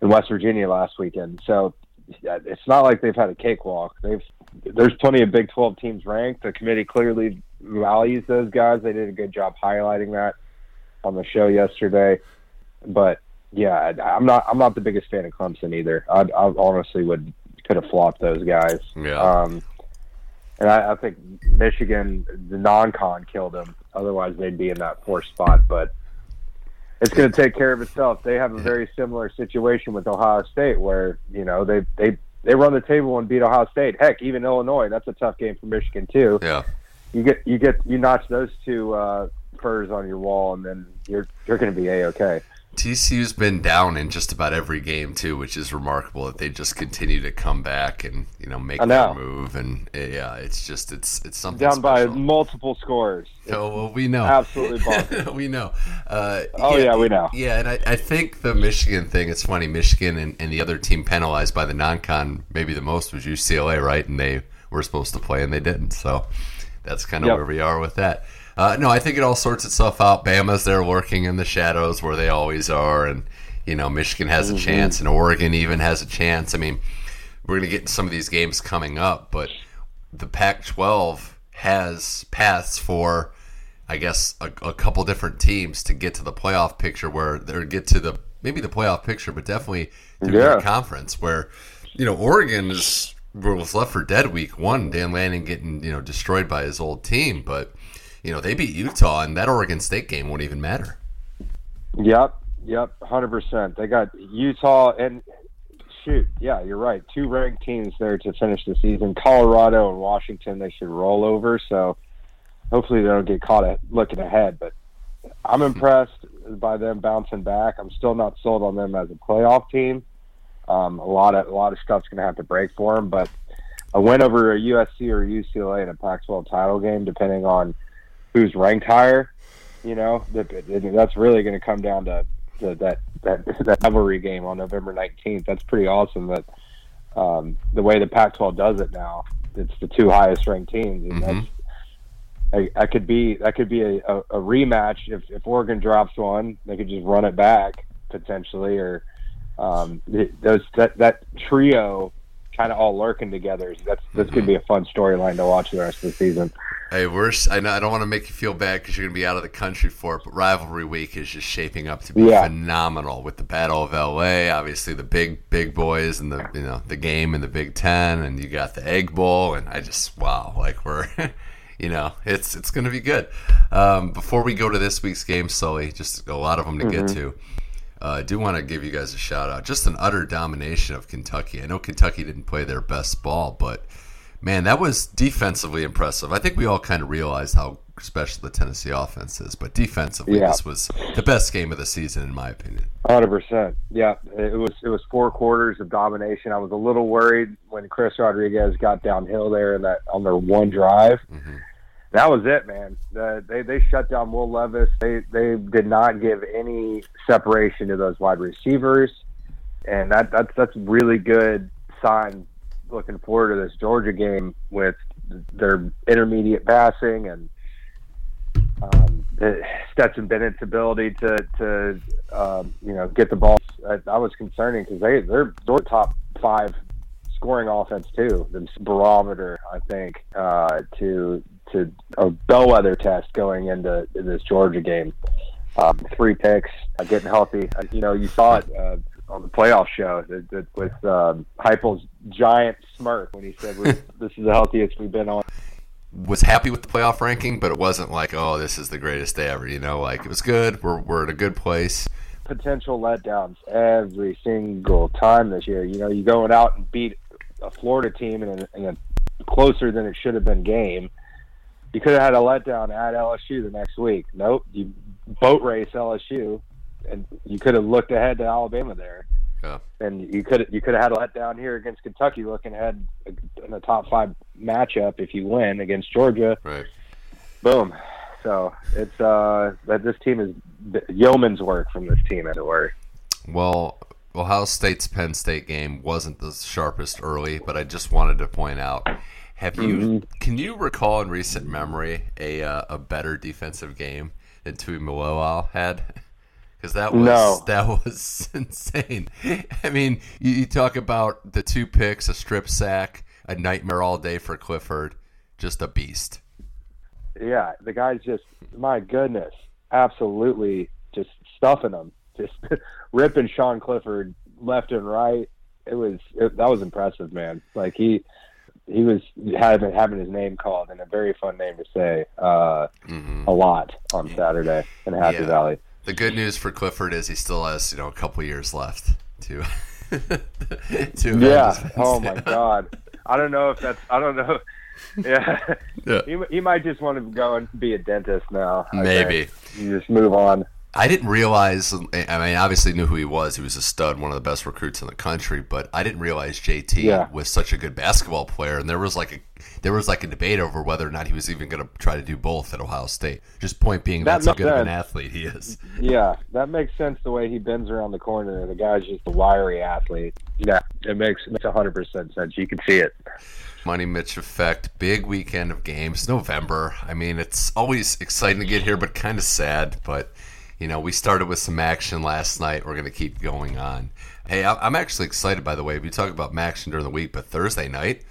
in West Virginia last weekend. So it's not like they've had a cakewalk. They've There's plenty of Big twelve teams ranked. The committee clearly values those guys. They did a good job highlighting that on the show yesterday. But, yeah, I'm not I'm not the biggest fan of Clemson either. I, I honestly would could have flopped those guys. Yeah. Um, And I, I think Michigan, the non-con, killed them. Otherwise, they'd be in that fourth spot. But it's going to take care of itself. They have a very similar situation with Ohio State where, you know, they, they, they run the table and beat Ohio State. Heck, even Illinois, that's a tough game for Michigan, too. Yeah. You get you get you notch those two uh, furs on your wall, and then you're you're going to be A-okay. T C U's been down in just about every game too, which is remarkable that they just continue to come back and, you know, make that move. And yeah, it's just it's it's something down special. By multiple scores. Oh, well, we know, absolutely, we know. Uh, oh yeah, yeah, we know. Yeah, and I, I think the Michigan thing. It's funny, Michigan and, and the other team penalized by the non-con maybe the most was U C L A, right? And they were supposed to play and they didn't. So that's kind of yep. where we are with that. Uh, no, I think it all sorts itself out. Bama's there lurking in the shadows where they always are. And, you know, Michigan has a mm-hmm. chance, and Oregon even has a chance. I mean, we're going to get some of these games coming up, but the Pac twelve has paths for, I guess, a, a couple different teams to get to the playoff picture where they're get to the maybe the playoff picture, but definitely to yeah. the conference where, you know, Oregon is, was left for dead week one. Dan Lanning getting, you know, destroyed by his old team, but you know, they beat Utah, and that Oregon State game won't even matter. Yep, yep, one hundred percent. They got Utah, and shoot, yeah, you're right. Two ranked teams there to finish the season. Colorado and Washington, they should roll over. So hopefully they don't get caught at looking ahead. But I'm impressed by them bouncing back. I'm still not sold on them as a playoff team. Um, a lot of a lot of stuff's going to have to break for them. But a win over a U S C or U C L A in a Pac twelve title game, depending on who's ranked higher, you know, that, that's really going to come down to, to that, that that rivalry game on November nineteenth. That's pretty awesome. But um, the way the Pac twelve does it now, it's the two highest ranked teams, and mm-hmm. that's. I, I could be that could be a, a, a rematch if, if Oregon drops one, they could just run it back potentially, or um, those that, that trio kind of all lurking together. That's that's mm-hmm. gonna be a fun storyline to watch the rest of the season. Hey, we're I know I don't want to make you feel bad because you're gonna be out of the country for it, but rivalry week is just shaping up to be yeah. phenomenal with the Battle of L A. Obviously, the big big boys and the you know the game in the Big Ten, and you got the Egg Bowl, and I just wow, like we're. You know, it's it's going to be good. Um, before we go to this week's game, Sully, just a lot of them to mm-hmm. get to, uh, I do want to give you guys a shout-out. Just an utter domination of Kentucky. I know Kentucky didn't play their best ball, but, man, that was defensively impressive. I think we all kind of realized how special the Tennessee offense is, but defensively yeah. this was the best game of the season in my opinion. one hundred percent. Yeah, it was, it was four quarters of domination. I was a little worried when Chris Rodriguez got downhill there in that on their one drive. Mm-hmm. That was it, man. Uh, they they shut down Will Levis. They they did not give any separation to those wide receivers, and that that's that's really good sign looking forward to this Georgia game with their intermediate passing and um, the Stetson Bennett's ability to to um, you know get the ball. I, I was concerning because they they're, they're top five scoring offense too. The barometer, I think, uh, to to a bellwether test going into this Georgia game. Um, three picks, uh, getting healthy. Uh, you know, you saw it uh, on the playoff show that, that with um, Heupel's giant smirk when he said, this is the healthiest we've been on. Was happy with the playoff ranking, but it wasn't like, oh, this is the greatest day ever. You know, like, it was good. We're we're at a good place. Potential letdowns every single time this year. You know, you're going out and beat a Florida team in a, in a closer than it should have been game. You could have had a letdown at L S U the next week. Nope, you boat race L S U, and you could have looked ahead to Alabama there. Yeah. And you could you could have had a letdown here against Kentucky, looking ahead in a top five matchup if you win against Georgia. Right. Boom. So it's uh that this team is yeoman's work from this team, as it were. Well, Ohio State's Penn State game wasn't the sharpest early, but I just wanted to point out. Have you? Mm-hmm. Can you recall in recent memory a uh, a better defensive game than Tua Tagovailoa had? Because that was no. that was insane. I mean, you, you talk about the two picks, a strip sack, a nightmare all day for Clifford, just a beast. Yeah, the guy's just my goodness, absolutely just stuffing them, just ripping Sean Clifford left and right. It was it, that was impressive, man. Like he. He was having, having his name called, and a very fun name to say uh, mm-hmm. a lot on Saturday in Happy yeah. Valley. The good news for Clifford is he still has you know a couple years left to. to yeah. Oh my God. I don't know if that's. I don't know. Yeah. yeah. He he might just want to go and be a dentist now. I Maybe. Think. You just move on. I didn't realize, I mean, obviously knew who he was. He was a stud, one of the best recruits in the country, but I didn't realize J T yeah. was such a good basketball player. And there was like a there was like a debate over whether or not he was even going to try to do both at Ohio State. Just point being, that that's how good sense. Of an athlete he is. Yeah, that makes sense the way he bends around the corner. The guy's just a wiry athlete. Yeah, it makes, it makes one hundred percent sense. You can see it. Money Mitch effect, big weekend of games, November. I mean, it's always exciting to get here, but kind of sad, but... You know, we started with some action last night. We're going to keep going on. Hey, I'm actually excited, by the way. We talk about action during the week, but Thursday night,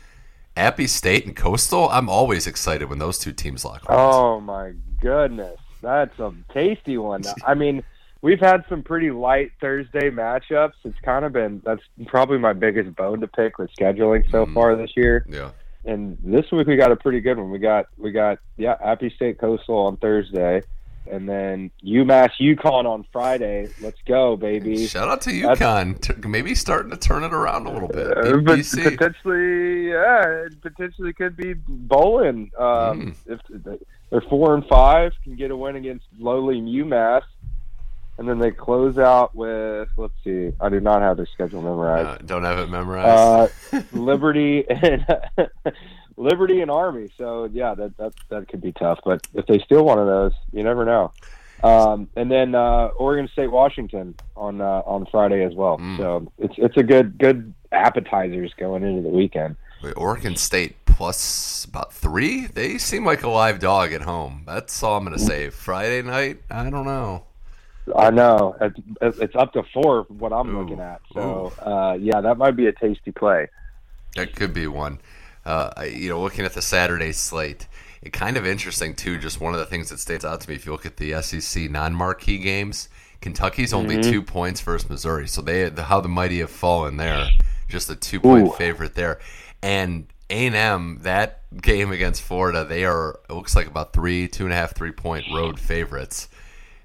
Appy State and Coastal, I'm always excited when those two teams lock horns. Oh, my goodness. That's a tasty one. I mean, we've had some pretty light Thursday matchups. It's kind of been – that's probably my biggest bone to pick with scheduling so mm-hmm. far this year. Yeah. And this week we got a pretty good one. We got, we got yeah, Appy State Coastal on Thursday. And then UMass UConn on Friday. Let's go, baby. Shout out to UConn. That's, Maybe starting to turn it around a little bit. Uh, but potentially, yeah, it potentially could be bowling. Um, mm. If they're four and five, can get a win against lowly UMass. And then they close out with, let's see, I do not have their schedule memorized. No, don't have it memorized. Uh, Liberty and Liberty and Army. So, yeah, that, that that could be tough. But if they steal one of those, you never know. Um, and then uh, Oregon State, Washington on uh, on Friday as well. Mm. So it's it's a good good appetizers going into the weekend. Wait, Oregon State plus about three? They seem like a live dog at home. That's all I'm going to say. Friday night, I don't know. I know. It's up to four from what I'm ooh, looking at. So, uh, yeah, that might be a tasty play. That could be one. Uh, you know, looking at the Saturday slate, it kind of interesting, too, just one of the things that stands out to me, if you look at the S E C non-marquee games, Kentucky's only mm-hmm. two points versus Missouri. So they how the mighty have fallen there, just a two-point ooh. favorite there. And A and M, that game against Florida, they are, it looks like about three, two-and-a-half, three-point road favorites.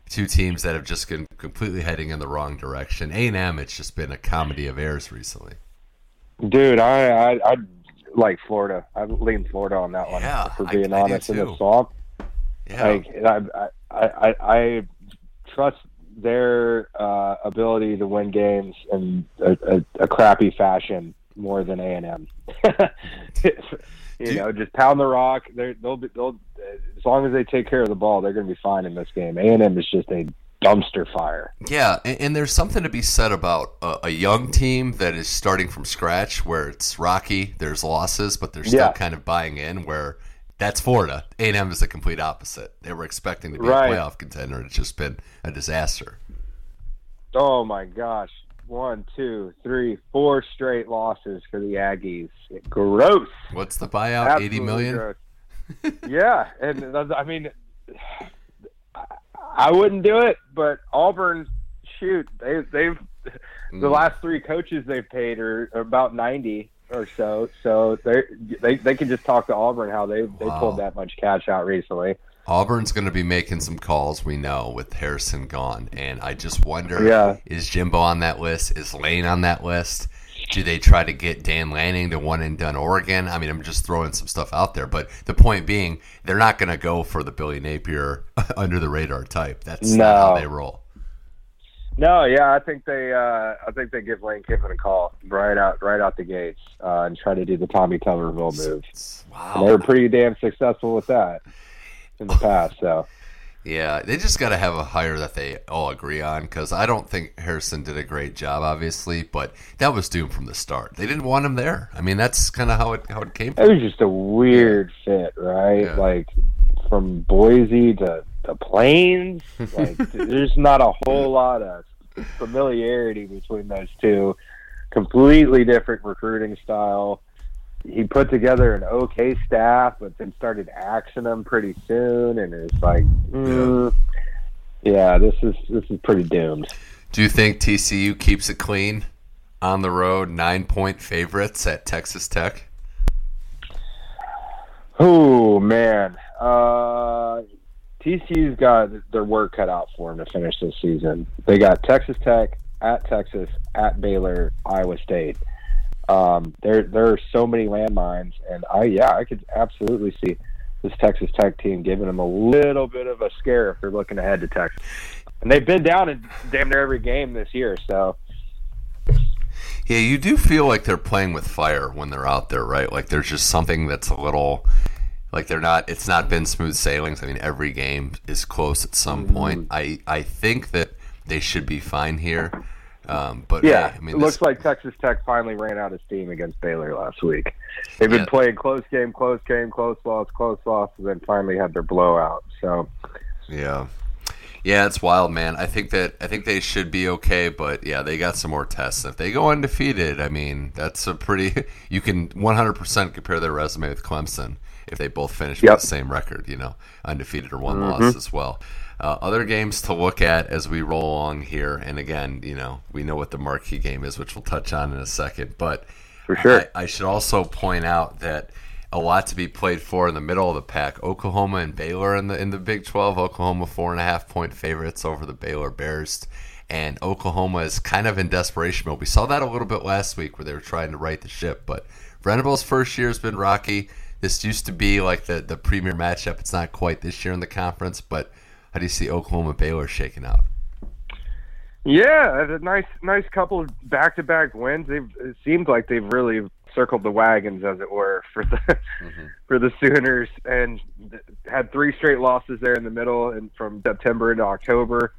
Two teams that have just been completely heading in the wrong direction. A and M, it's just been a comedy of errors recently. Dude, I I, I like Florida. I lean Florida on that one. Yeah, for being I, honest, I in the swamp. Yeah, like, I, I I I trust their uh, ability to win games in a, a, a crappy fashion more than A and M. You know, just pound the rock. They're, they'll be, they'll, as long as they take care of the ball, they're going to be fine in this game. A and M is just a dumpster fire. Yeah, and, and there's something to be said about a, a young team that is starting from scratch, where it's rocky, there's losses, but they're still yeah. kind of buying in, where that's Florida. A and M is the complete opposite. They were expecting to be right. a playoff contender, and it's just been a disaster. Oh, my gosh. One, two, three, four straight losses for the Aggies. Gross. What's the buyout? Absolutely eighty million dollars? Yeah. And I mean, I wouldn't do it, but Auburn, shoot, they, they've mm. the last three coaches they've paid are, are about ninety or so. So they they they can just talk to Auburn how they, they wow. pulled that much cash out recently. Auburn's going to be making some calls, we know, with Harrison gone. And I just wonder, yeah. is Jimbo on that list? Is Lane on that list? Do they try to get Dan Lanning to one-and-done Oregon? I mean, I'm just throwing some stuff out there. But the point being, they're not going to go for the Billy Napier under-the-radar type. That's no. not how they roll. No, yeah, I think they uh, I think they give Lane Kiffin a call right out right out the gates uh, and try to do the Tommy Tuberville move. Wow. And they were pretty damn successful with that in the past, so yeah, they just got to have a hire that they all agree on, because I don't think Harrison did a great job, obviously, but that was doomed from the start. They didn't want him there. I mean, that's kind of how it how it came from. It was just a weird fit, right? Yeah. Like from Boise to the Plains, like there's not a whole lot of familiarity between those two. Completely different recruiting style. He put together an okay staff, but then started axing them pretty soon, and it's like, mm, yeah, this is this is pretty doomed. Do you think T C U keeps it clean on the road? Nine point favorites at Texas Tech. Oh man, uh, T C U's got their work cut out for them to finish this season. They got Texas Tech, at Texas, at Baylor, Iowa State. Um, there, there are so many landmines, and I, yeah, I could absolutely see this Texas Tech team giving them a little bit of a scare if they're looking ahead to Texas. And they've been down in damn near every game this year, so. Yeah, you do feel like they're playing with fire when they're out there, right? Like there's just something that's a little, like they're not, it's not been smooth sailings. I mean, every game is close at some mm-hmm. point. I, I think that they should be fine here. Um, but yeah, hey, I mean, it looks this... like Texas Tech finally ran out of steam against Baylor last week. They've been yeah. playing close game, close game, close loss, close loss, and then finally had their blowout. So, yeah, yeah, it's wild, man. I think that I think they should be okay, but yeah, they got some more tests. If they go undefeated, I mean, that's a pretty. You can one hundred percent compare their resume with Clemson if they both finish yep. with the same record, you know, undefeated or one mm-hmm. loss as well. Uh, other games to look at as we roll along here, and again, you know, we know what the marquee game is, which we'll touch on in a second. But for sure, I, I should also point out that a lot to be played for in the middle of the pack. Oklahoma and Baylor in the in the Big twelve. Oklahoma four and a half point favorites over the Baylor Bears, and Oklahoma is kind of in desperation mode. We saw that a little bit last week where they were trying to right the ship, but Venables' first year has been rocky. This used to be like the, the premier matchup. It's not quite this year in the conference, but how do you see Oklahoma Baylor shaking out? Yeah, a nice nice couple of back-to-back wins. They've, it seemed like they've really circled the wagons, as it were, for the mm-hmm. for the Sooners, and had three straight losses there in the middle and from September into October.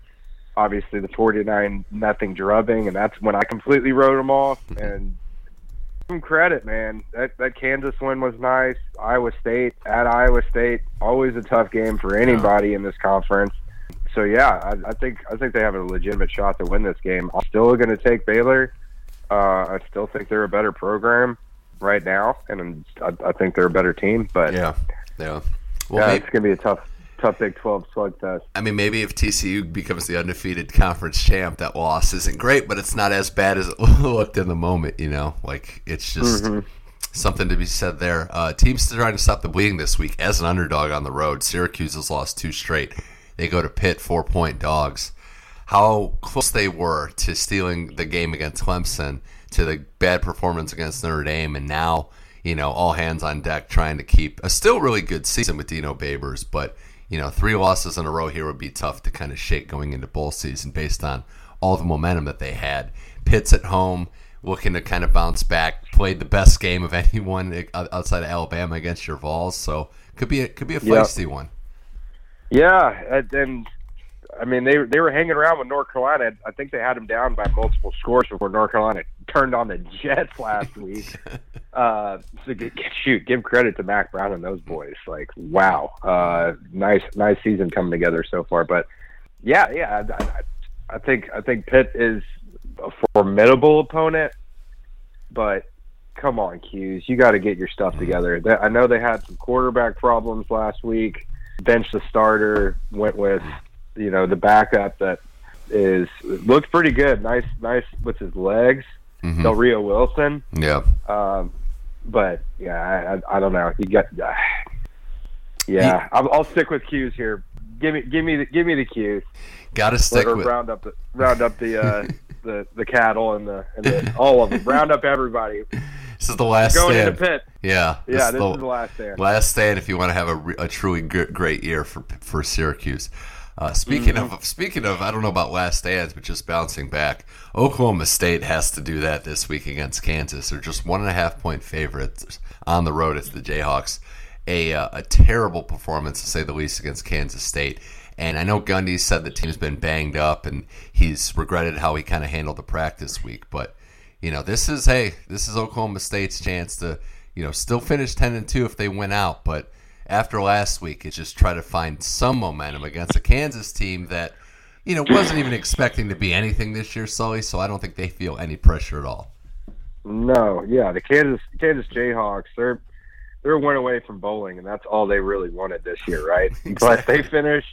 Obviously, the forty-nine nothing drubbing, and that's when I completely wrote them off. And some credit, man. That that Kansas win was nice. Iowa State, at Iowa State, always a tough game for anybody in this conference. So yeah, I, I think I think they have a legitimate shot to win this game. I'm still going to take Baylor. Uh, I still think they're a better program right now, and I, I think they're a better team. But yeah, yeah, well, yeah maybe- it's going to be a tough. Tough Big twelve slugfest. I mean, maybe if T C U becomes the undefeated conference champ, that loss isn't great, but it's not as bad as it looked in the moment, you know? Like, it's just mm-hmm. something to be said there. Uh, teams trying to stop the bleeding this week as an underdog on the road. Syracuse has lost two straight. They go to Pitt, four-point dogs. How close they were to stealing the game against Clemson, to the bad performance against Notre Dame, and now, you know, all hands on deck trying to keep a still really good season with Dino Babers, but you know, three losses in a row here would be tough to kind of shake going into bowl season based on all the momentum that they had. Pitt's at home, looking to kind of bounce back, played the best game of anyone outside of Alabama against your Vols, so could be a, could be a feisty yep. one. Yeah, and I mean, they they were hanging around with North Carolina. I think they had them down by multiple scores before North Carolina turned on the Jets last week. uh, so shoot, give credit to Mack Brown and those boys. Like, wow, uh, nice nice season coming together so far. But yeah, yeah, I, I think I think Pitt is a formidable opponent. But come on, Q's, you got to get your stuff together. I know they had some quarterback problems last week. Benched the starter, went with, you know, the backup that is looks pretty good. Nice, nice with his legs. Mm-hmm. Del Rio Wilson. Yeah. Um, but yeah, I, I don't know. You got. Uh, yeah, he, I'll, I'll stick with Q's here. Give me, give me, the, give me the Q's. Got to stick or, or with round up the round up the uh, the the cattle and the and the, all of them. Round up everybody. This is the last going stand. Into Pitt. Yeah, yeah. This, this the, is the last stand. Last stand. If you want to have a, a truly good, great year for for Syracuse. Uh, speaking mm-hmm. of, speaking of, I don't know about last stands, but just bouncing back, Oklahoma State has to do that this week against Kansas. They're just one and a half point favorites on the road. It's the Jayhawks. A uh, a terrible performance, to say the least, against Kansas State. And I know Gundy said the team's been banged up, and he's regretted how he kind of handled the practice week. But you know, this is hey, this is Oklahoma State's chance to you know still finish ten and two if they win out, but. After last week, it's just try to find some momentum against a Kansas team that, you know, wasn't even expecting to be anything this year, Sully, so I don't think they feel any pressure at all. No, yeah, the Kansas Kansas Jayhawks, they're they're one away from bowling, and that's all they really wanted this year, right? Exactly. But they finish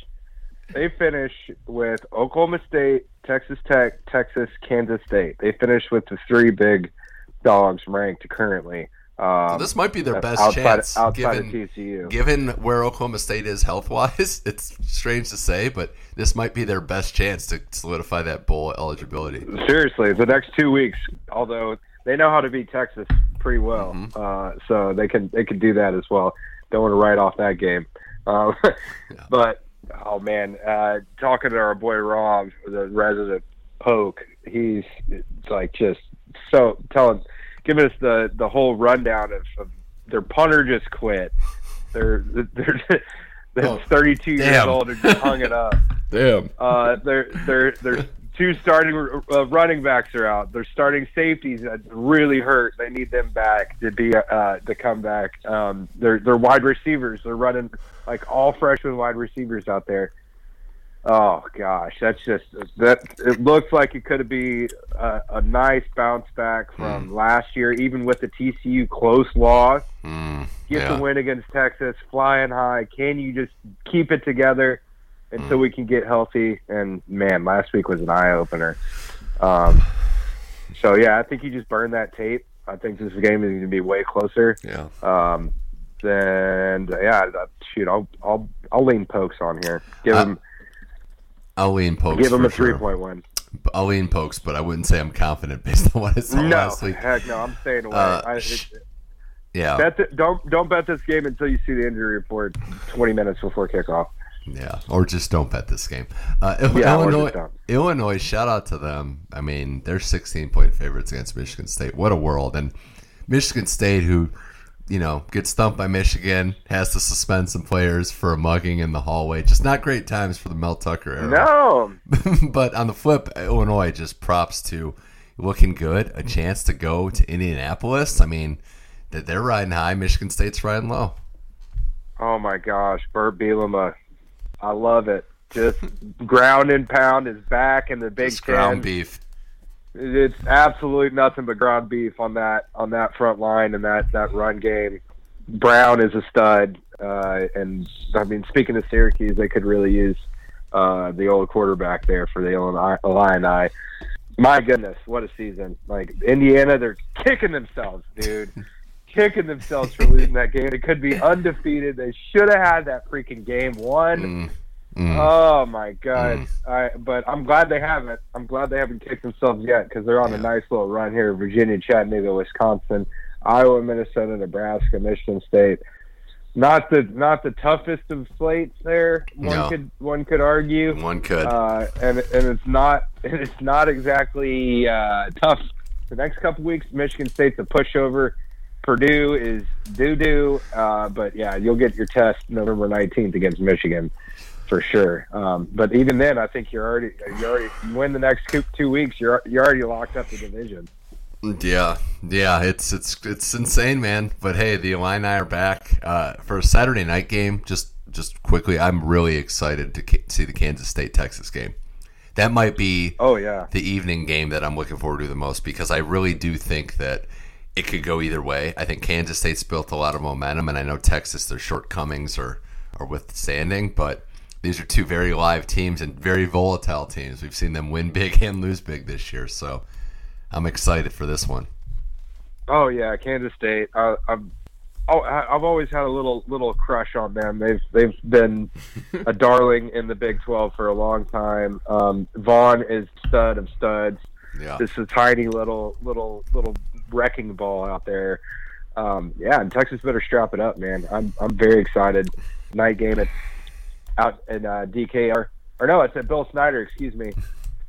they finish with Oklahoma State, Texas Tech, Texas, Kansas State. They finish with the three big dogs ranked currently. Um, so this might be their best outside, chance, outside given, of T C U. Given where Oklahoma State is health-wise. It's strange to say, but this might be their best chance to solidify that bowl eligibility. Seriously, the next two weeks, although they know how to beat Texas pretty well, mm-hmm. uh, so they can they can do that as well. Don't want to write off that game. Uh, yeah. But, oh, man, uh, talking to our boy Rob, the resident Poke, he's like just so telling – giving us the, the whole rundown of, of their punter just quit. They're they're that's oh, thirty-two damn. Years old and just hung it up. Damn. Uh, they're they're they're two starting uh, running backs are out. They're starting safeties that really hurt. They need them back to be uh, to come back. Um, they're they're wide receivers. They're running like all freshman wide receivers out there. Oh gosh, that's just that. It looks like it could be a, a nice bounce back from mm. last year, even with the T C U close loss. Mm, Get yeah. the win against Texas, flying high. Can you just keep it together until mm. we can get healthy? And man, last week was an eye opener. Um, so yeah, I think you just burn that tape. I think this game is going to be way closer. Yeah. Um, and yeah, shoot, I'll I'll I'll lean Pokes on here. Give him. I'll lean Pokes. Give him a three point one. I'll lean Pokes, but I wouldn't say I'm confident based on what I saw no, last week. No, heck no, I'm staying away. Uh, I, it, yeah, bet the, don't don't bet this game until you see the injury report twenty minutes before kickoff. Yeah, or just don't bet this game. Uh, yeah, Illinois, Illinois, shout out to them. I mean, they're sixteen-point favorites against Michigan State. What a world. And Michigan State, who, you know, gets thumped by Michigan, has to suspend some players for a mugging in the hallway. Just not great times for the Mel Tucker era. No. But on the flip, Illinois just props to looking good, a chance to go to Indianapolis. I mean, they're riding high. Michigan State's riding low. Oh, my gosh. Burt Bielema. I love it. Just ground and pound is back in the Big Just Ten. Ground beef. It's absolutely nothing but ground beef on that on that front line and that, that run game. Brown is a stud, uh, and I mean, speaking of Syracuse, they could really use uh, the old quarterback there for the Illini. Illini. My goodness, what a season! Like Indiana, they're kicking themselves, dude. Kicking themselves for losing that game. It could be undefeated. They should have had that freaking game one. Mm, mm, oh my god! Mm. I, but I'm glad they haven't. I'm glad they haven't kicked themselves yet because they're on yeah. a nice little run here: Virginia, Chattanooga, Wisconsin, Iowa, Minnesota, Nebraska, Michigan State. Not the not the toughest of slates there. One no. could one could argue. One could. Uh, and and it's not it's not exactly uh, tough. The next couple weeks, Michigan State's a pushover. Purdue is doo-doo, uh, but yeah, you'll get your test November nineteenth against Michigan for sure. Um, but even then, I think you're already you already you win the next two weeks. You're you're already locked up the division. Yeah, yeah, it's it's it's insane, man. But hey, the Illini are back uh, for a Saturday night game. Just just quickly, I'm really excited to ca- see the Kansas State Texas game. That might be oh yeah the evening game that I'm looking forward to the most because I really do think that. It could go either way. I think Kansas State's built a lot of momentum, and I know Texas, their shortcomings are, are withstanding, but these are two very live teams and very volatile teams. We've seen them win big and lose big this year, so I'm excited for this one. Oh, yeah, Kansas State. Uh, I'm, oh, I've always had a little little crush on them. They've, they've been a darling in the Big twelve for a long time. Um, Vaughn is stud of studs. Yeah. This is a tiny little little little wrecking ball out there. Um, yeah, and Texas better strap it up, man. I'm I'm very excited. Night game at out in uh, D K R or no, it's at Bill Snyder. Excuse me.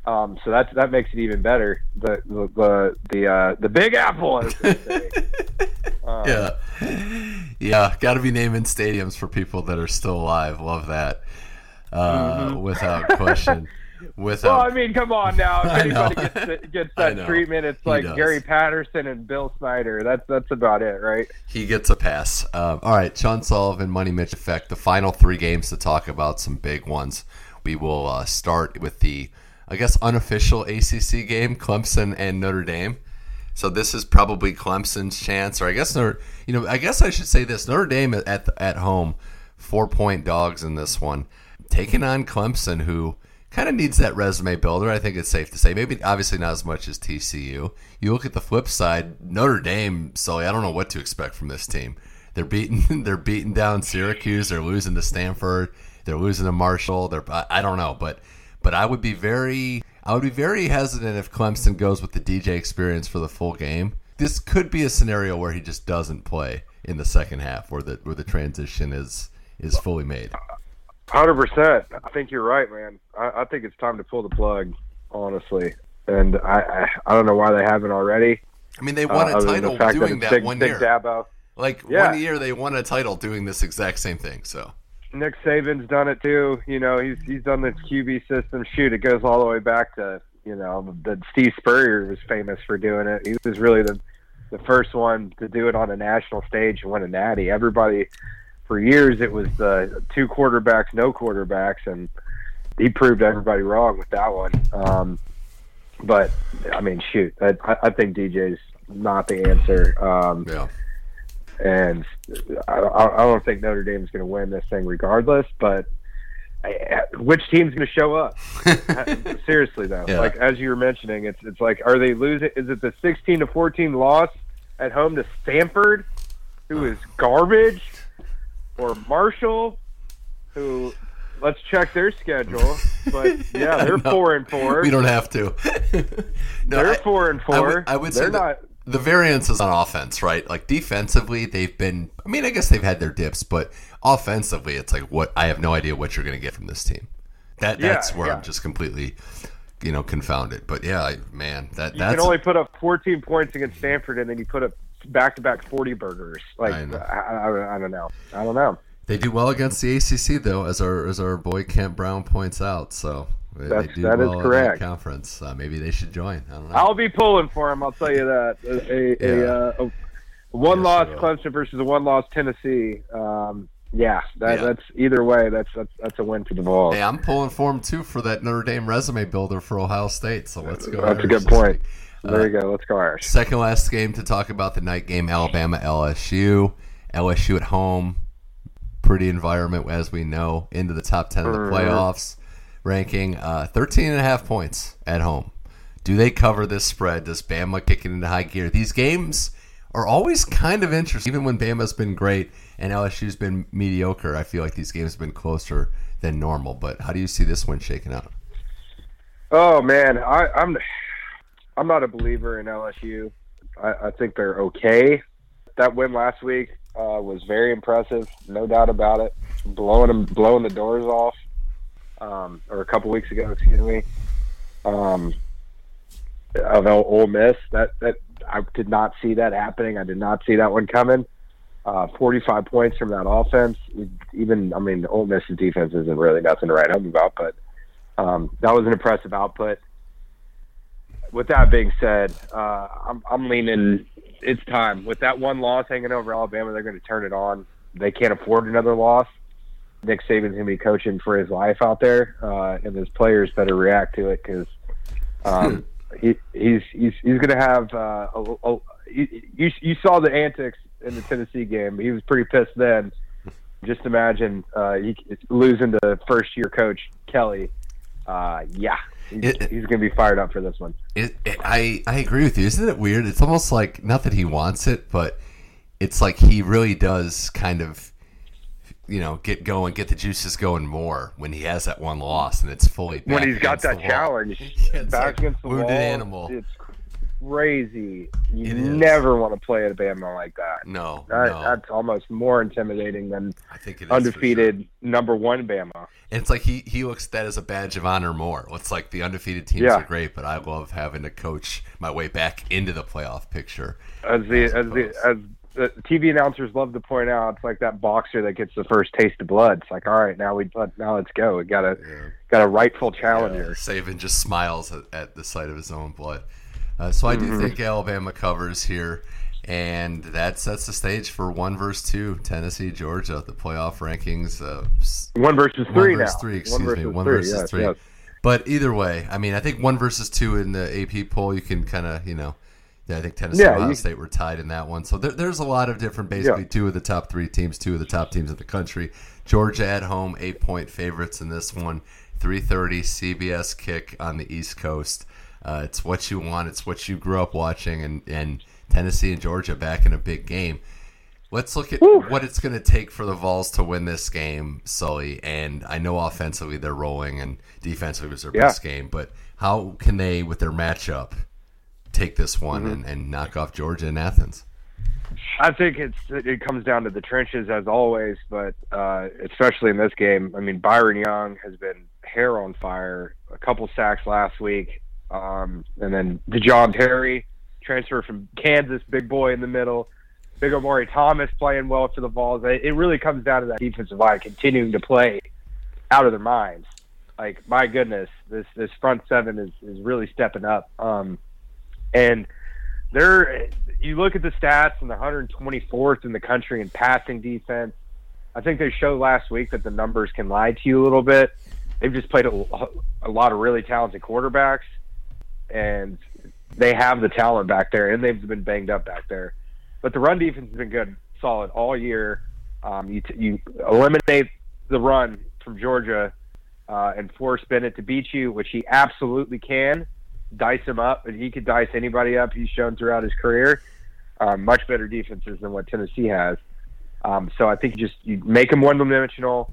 Um, so that that makes it even better. The the the uh, the Big Apple. I was gonna say. um, yeah, yeah. Got to be naming stadiums for people that are still alive. Love that uh, mm-hmm. without question. Without, well, I mean, come on now. If anybody gets, gets that treatment, it's like Gary Patterson and Bill Snyder. That's that's about it, right? He gets a pass. Um, all right, Sean Sullivan, Money Mitch Effect, the final three games to talk about, some big ones. We will uh, start with the, I guess, unofficial A C C game, Clemson and Notre Dame. So this is probably Clemson's chance, or I guess, Notre, you know, I guess I should say this. Notre Dame at, at home, four-point dogs in this one, taking on Clemson, who kind of needs that resume builder, I think it's safe to say. Maybe, obviously, not as much as T C U. You look at the flip side, Notre Dame, Sully, I don't know what to expect from this team. They're beating, they're beating down Syracuse. They're losing to Stanford. They're losing to Marshall. They're, I don't know, but but I would be very, I would be very hesitant if Clemson goes with the D J experience for the full game. This could be a scenario where he just doesn't play in the second half, where the where the transition is is fully made. one hundred percent. I think you're right, man. I, I think it's time to pull the plug, honestly. And I, I, I don't know why they haven't already. I mean, they won a uh, title doing that, that big, one year. Dabo. Like, yeah. one year they won a title doing this exact same thing. So Nick Saban's done it, too. You know, he's he's done this Q B system. Shoot, it goes all the way back to, you know, that Steve Spurrier was famous for doing it. He was really the, the first one to do it on a national stage and win a natty. Everybody... For years, it was the two quarterbacks, no quarterbacks, and he proved everybody wrong with that one. Um, but, I mean, shoot, I, I think D J's not the answer. Um, yeah. And I, I don't think Notre Dame's going to win this thing regardless, but I, which team's going to show up? Seriously, though. Yeah. Like, as you were mentioning, it's it's like, are they losing? Is it the sixteen to fourteen loss at home to Stanford, who is garbage? or Marshall, who let's check their schedule. But yeah, they're no, four and four. We don't have to. no, they're I, four and four. I would, I would they're say not. The variance is on offense, right? Like defensively, they've been. I mean, I guess they've had their dips, but offensively, it's like what I have no idea what you're going to get from this team. That yeah, that's where yeah. I'm just completely, you know, confounded. But yeah, I, man, that you that's, can only put up fourteen points against Stanford, and then you put up back-to-back forty burgers. Like I, I, I, I don't know, I don't know. They do well against the A C C though, as our as our boy Kent Brown points out. So they, they do that well is correct. In that conference, uh, maybe they should join. I don't know. I'll be pulling for them. I'll tell you that. A, a, yeah. a, a, a one-loss yes, Clemson versus a one-loss Tennessee. Um, Yeah, that, yeah, that's either way. That's, that's that's a win for the ball. Hey, I'm pulling for him too for that Notre Dame resume builder for Ohio State. So let's go. That's Irish a good point. Uh, there you go. Let's go Irish. Second last game to talk about the night game: Alabama L S U. L S U at home, pretty environment as we know. Into the top ten of the playoffs, ranking uh, thirteen and a half points at home. Do they cover this spread? Does Bama kick it into high gear? These games are always kind of interesting, even when Bama's been great and L S U's been mediocre. I feel like these games have been closer than normal. But how do you see this one shaking out? Oh man, I, I'm I'm not a believer in L S U. I, I think they're okay. That win last week uh, was very impressive, no doubt about it. Blowing them, blowing the doors off, um, or a couple weeks ago, excuse me, um, of Ole Miss. That that. I did not see that happening. I did not see that one coming. Uh, forty-five points from that offense. Even, I mean, Ole Miss's defense isn't really nothing to write home about, but um, that was an impressive output. With that being said, uh, I'm, I'm leaning it's time. With that one loss hanging over Alabama, they're going to turn it on. They can't afford another loss. Nick Saban's going to be coaching for his life out there, uh, and his players better react to it because um, – He, he's he's he's going to have uh, a, a, you you saw the antics in the Tennessee game. He was pretty pissed then. Just imagine uh, he, losing to first year coach Kelly. Uh, yeah, he, it, he's going to be fired up for this one. It, it, I I agree with you. Isn't it weird? It's almost like not that he wants it, but it's like he really does kind of you know get going, get the juices going more when he has that one loss and it's fully back when he's got that challenge yeah, back like against the wounded wall. Animal. It's crazy. You it never want to play at a Bama like that. No, that, no, that's almost more intimidating than I think it is undefeated sure. number one Bama. And it's like he he looks at that as a badge of honor more. It's like the undefeated teams yeah. are great, but I love having to coach my way back into the playoff picture. As the as, as the as the T V announcers love to point out, it's like that boxer that gets the first taste of blood. It's like, all right, now we now let's go. We got a yeah. got a rightful challenger. Yeah, Saban just smiles at, at the sight of his own blood. Uh, so I do mm-hmm. think Alabama covers here, and that sets the stage for one versus two, Tennessee, Georgia, the playoff rankings. Uh, one versus three one now. Versus three, excuse one versus me. One three, versus yes, three. Yes. But either way, I mean, I think one versus two in the A P poll, you can kind of, you know. Yeah, I think Tennessee yeah, and Ohio you, State were tied in that one. So there, there's a lot of different, basically yeah. two of the top three teams, two of the top teams in the country. Georgia at home, eight-point favorites in this one, three thirty C B S kick on the East Coast. Uh, it's what you want. It's what you grew up watching, and, and Tennessee and Georgia back in a big game. Let's look at Woo. what it's going to take for the Vols to win this game, Sully. And I know offensively they're rolling, and defensively was their yeah. best game. But how can they, with their matchup, take this one mm-hmm. and, and knock off Georgia and Athens? I think it's it comes down to the trenches as always, but uh, especially in this game. I mean, Byron Young has been hair on fire, a couple sacks last week, um, and then DeJounte Terry, transfer from Kansas, big boy in the middle. Big Omari Thomas playing well for the Vols. It really comes down to that defensive line continuing to play out of their minds. Like, my goodness, this, this front seven is, is really stepping up. Um, And there, you look at the stats and the one hundred twenty-fourth in the country in passing defense. I think they showed last week that the numbers can lie to you a little bit. They've just played a, a lot of really talented quarterbacks, and they have the talent back there, and they've been banged up back there. But the run defense has been good, solid all year. Um, you, t- you eliminate the run from Georgia uh, and force Bennett to beat you, which he absolutely can. Dice him up, and he could dice anybody up. He's shown throughout his career um, much better defenses than what Tennessee has. Um, so I think you just you make him one-dimensional,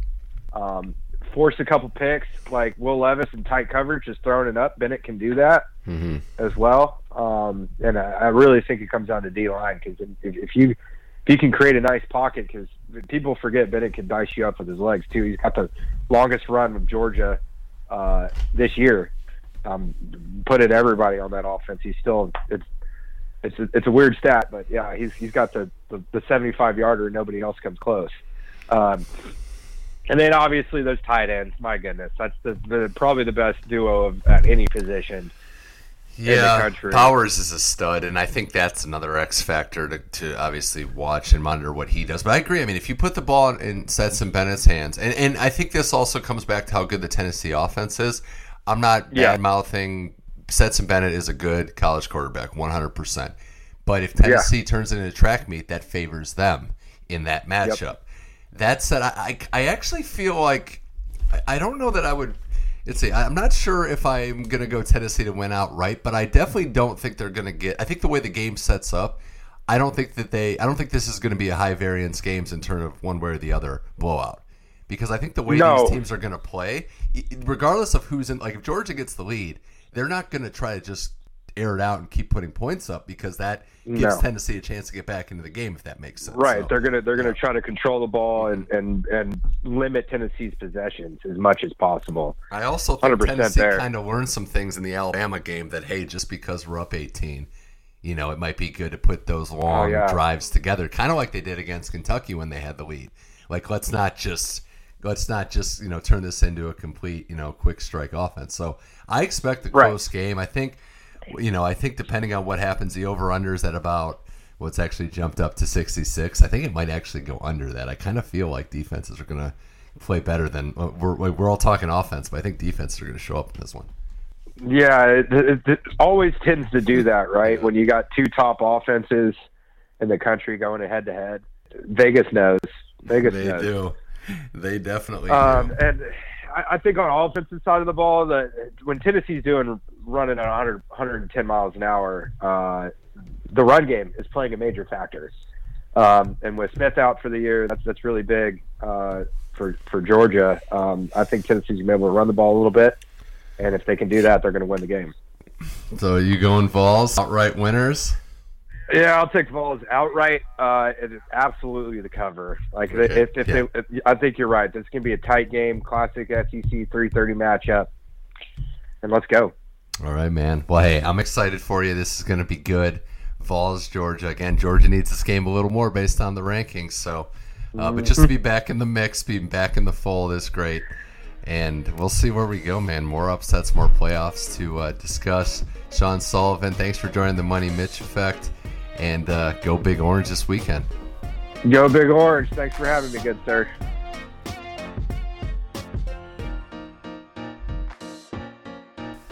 um, force a couple picks like Will Levis and tight coverage, just throwing it up. Bennett can do that mm-hmm. as well. Um, and I, I really think it comes down to D-line, because if, if you if you can create a nice pocket, because people forget Bennett can dice you up with his legs too. He's got the longest run with Georgia uh, this year. Um, put it everybody on that offense. He's still it's it's a, it's a weird stat, but yeah, he's he's got the the, the seventy-five yarder. Nobody else comes close. Um, and then obviously those tight ends. My goodness, that's the, the probably the best duo of, at any position. Yeah, in the country. Powers is a stud, and I think that's another X factor to, to obviously watch and monitor what he does. But I agree. I mean, if you put the ball in, in Stetson Bennett's hands, and, and I think this also comes back to how good the Tennessee offense is. I'm not yeah. bad-mouthing. Stetson Bennett is a good college quarterback, one hundred percent. But if Tennessee yeah. turns into a track meet, that favors them in that matchup. Yep. That said, I, I, I actually feel like – I don't know that I would – Let's see. I'm not sure if I'm going to go Tennessee to win outright, but I definitely don't think they're going to get. I think the way the game sets up, I don't think that they. I don't think this is going to be a high variance games in terms of one way or the other blowout, because I think the way no. these teams are going to play, regardless of who's in. Like if Georgia gets the lead, they're not going to try to just air it out and keep putting points up, because that gives no. Tennessee a chance to get back into the game, if that makes sense. Right. So, they're gonna they're yeah. gonna try to control the ball and, and, and limit Tennessee's possessions as much as possible. I also think Tennessee there. kind of learned some things in the Alabama game that, hey, just because we're up eighteen, you know, it might be good to put those long oh, yeah. drives together, kind of like they did against Kentucky when they had the lead. Like let's not just let's not just, you know, turn this into a complete, you know, quick strike offense. So I expect a close right. game. I think You know, I think depending on what happens, the over-under is at about what's well, actually jumped up to sixty-six. I think it might actually go under that. I kind of feel like defenses are going to play better than we're, – we're all talking offense, but I think defenses are going to show up in this one. Yeah, it, it, it always tends to do that, right? Yeah. When you got two top offenses in the country going head-to-head. Vegas knows. Vegas they knows. They do. They definitely um, do. And I think on the offensive side of the ball, that when Tennessee's doing – running at one hundred, one ten miles an hour, uh, the run game is playing a major factor. Um, and with Smith out for the year, that's that's really big uh, for for Georgia. Um, I think Tennessee's going to be able to run the ball a little bit, and if they can do that, they're going to win the game. So are you going Vols, outright winners? Yeah, I'll take Vols outright. Uh, it is absolutely the cover. Like okay. if, if, yeah. if, if I think you're right. This can be a tight game, classic S E C three thirty matchup, and let's go. All right, man. Well, hey, I'm excited for you. This is going to be good. Vols, Georgia. Again, Georgia needs this game a little more based on the rankings. So, uh, but just to be back in the mix, being back in the fold is great. And we'll see where we go, man. More upsets, more playoffs to uh, discuss. Sean Sullivan, thanks for joining the Money Mitch Effect. And uh, go Big Orange this weekend. Go Big Orange. Thanks for having me, good sir.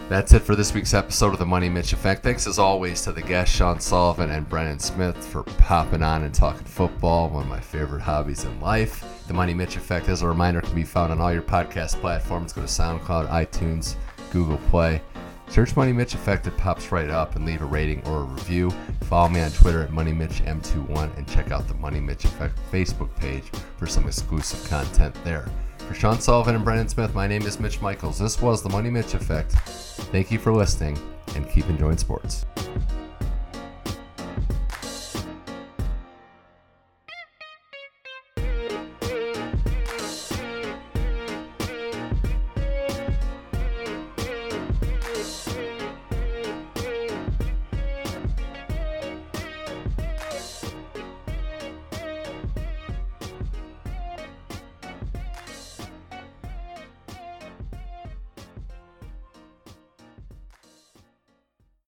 That's it for this week's episode of The Money Mitch Effect. Thanks, as always, to the guests, Sean Sullivan and Brendan Smith, for popping on and talking football, one of my favorite hobbies in life. The Money Mitch Effect, as a reminder, can be found on all your podcast platforms. Go to SoundCloud, iTunes, Google Play. Search Money Mitch Effect. It pops right up, and leave a rating or a review. Follow me on Twitter at Money Mitch M two one, and check out the Money Mitch Effect Facebook page for some exclusive content there. For Sean Sullivan and Brendan Smith, my name is Mitch Michaels. This was The Money Mitch Effect. Thank you for listening, and keep enjoying sports.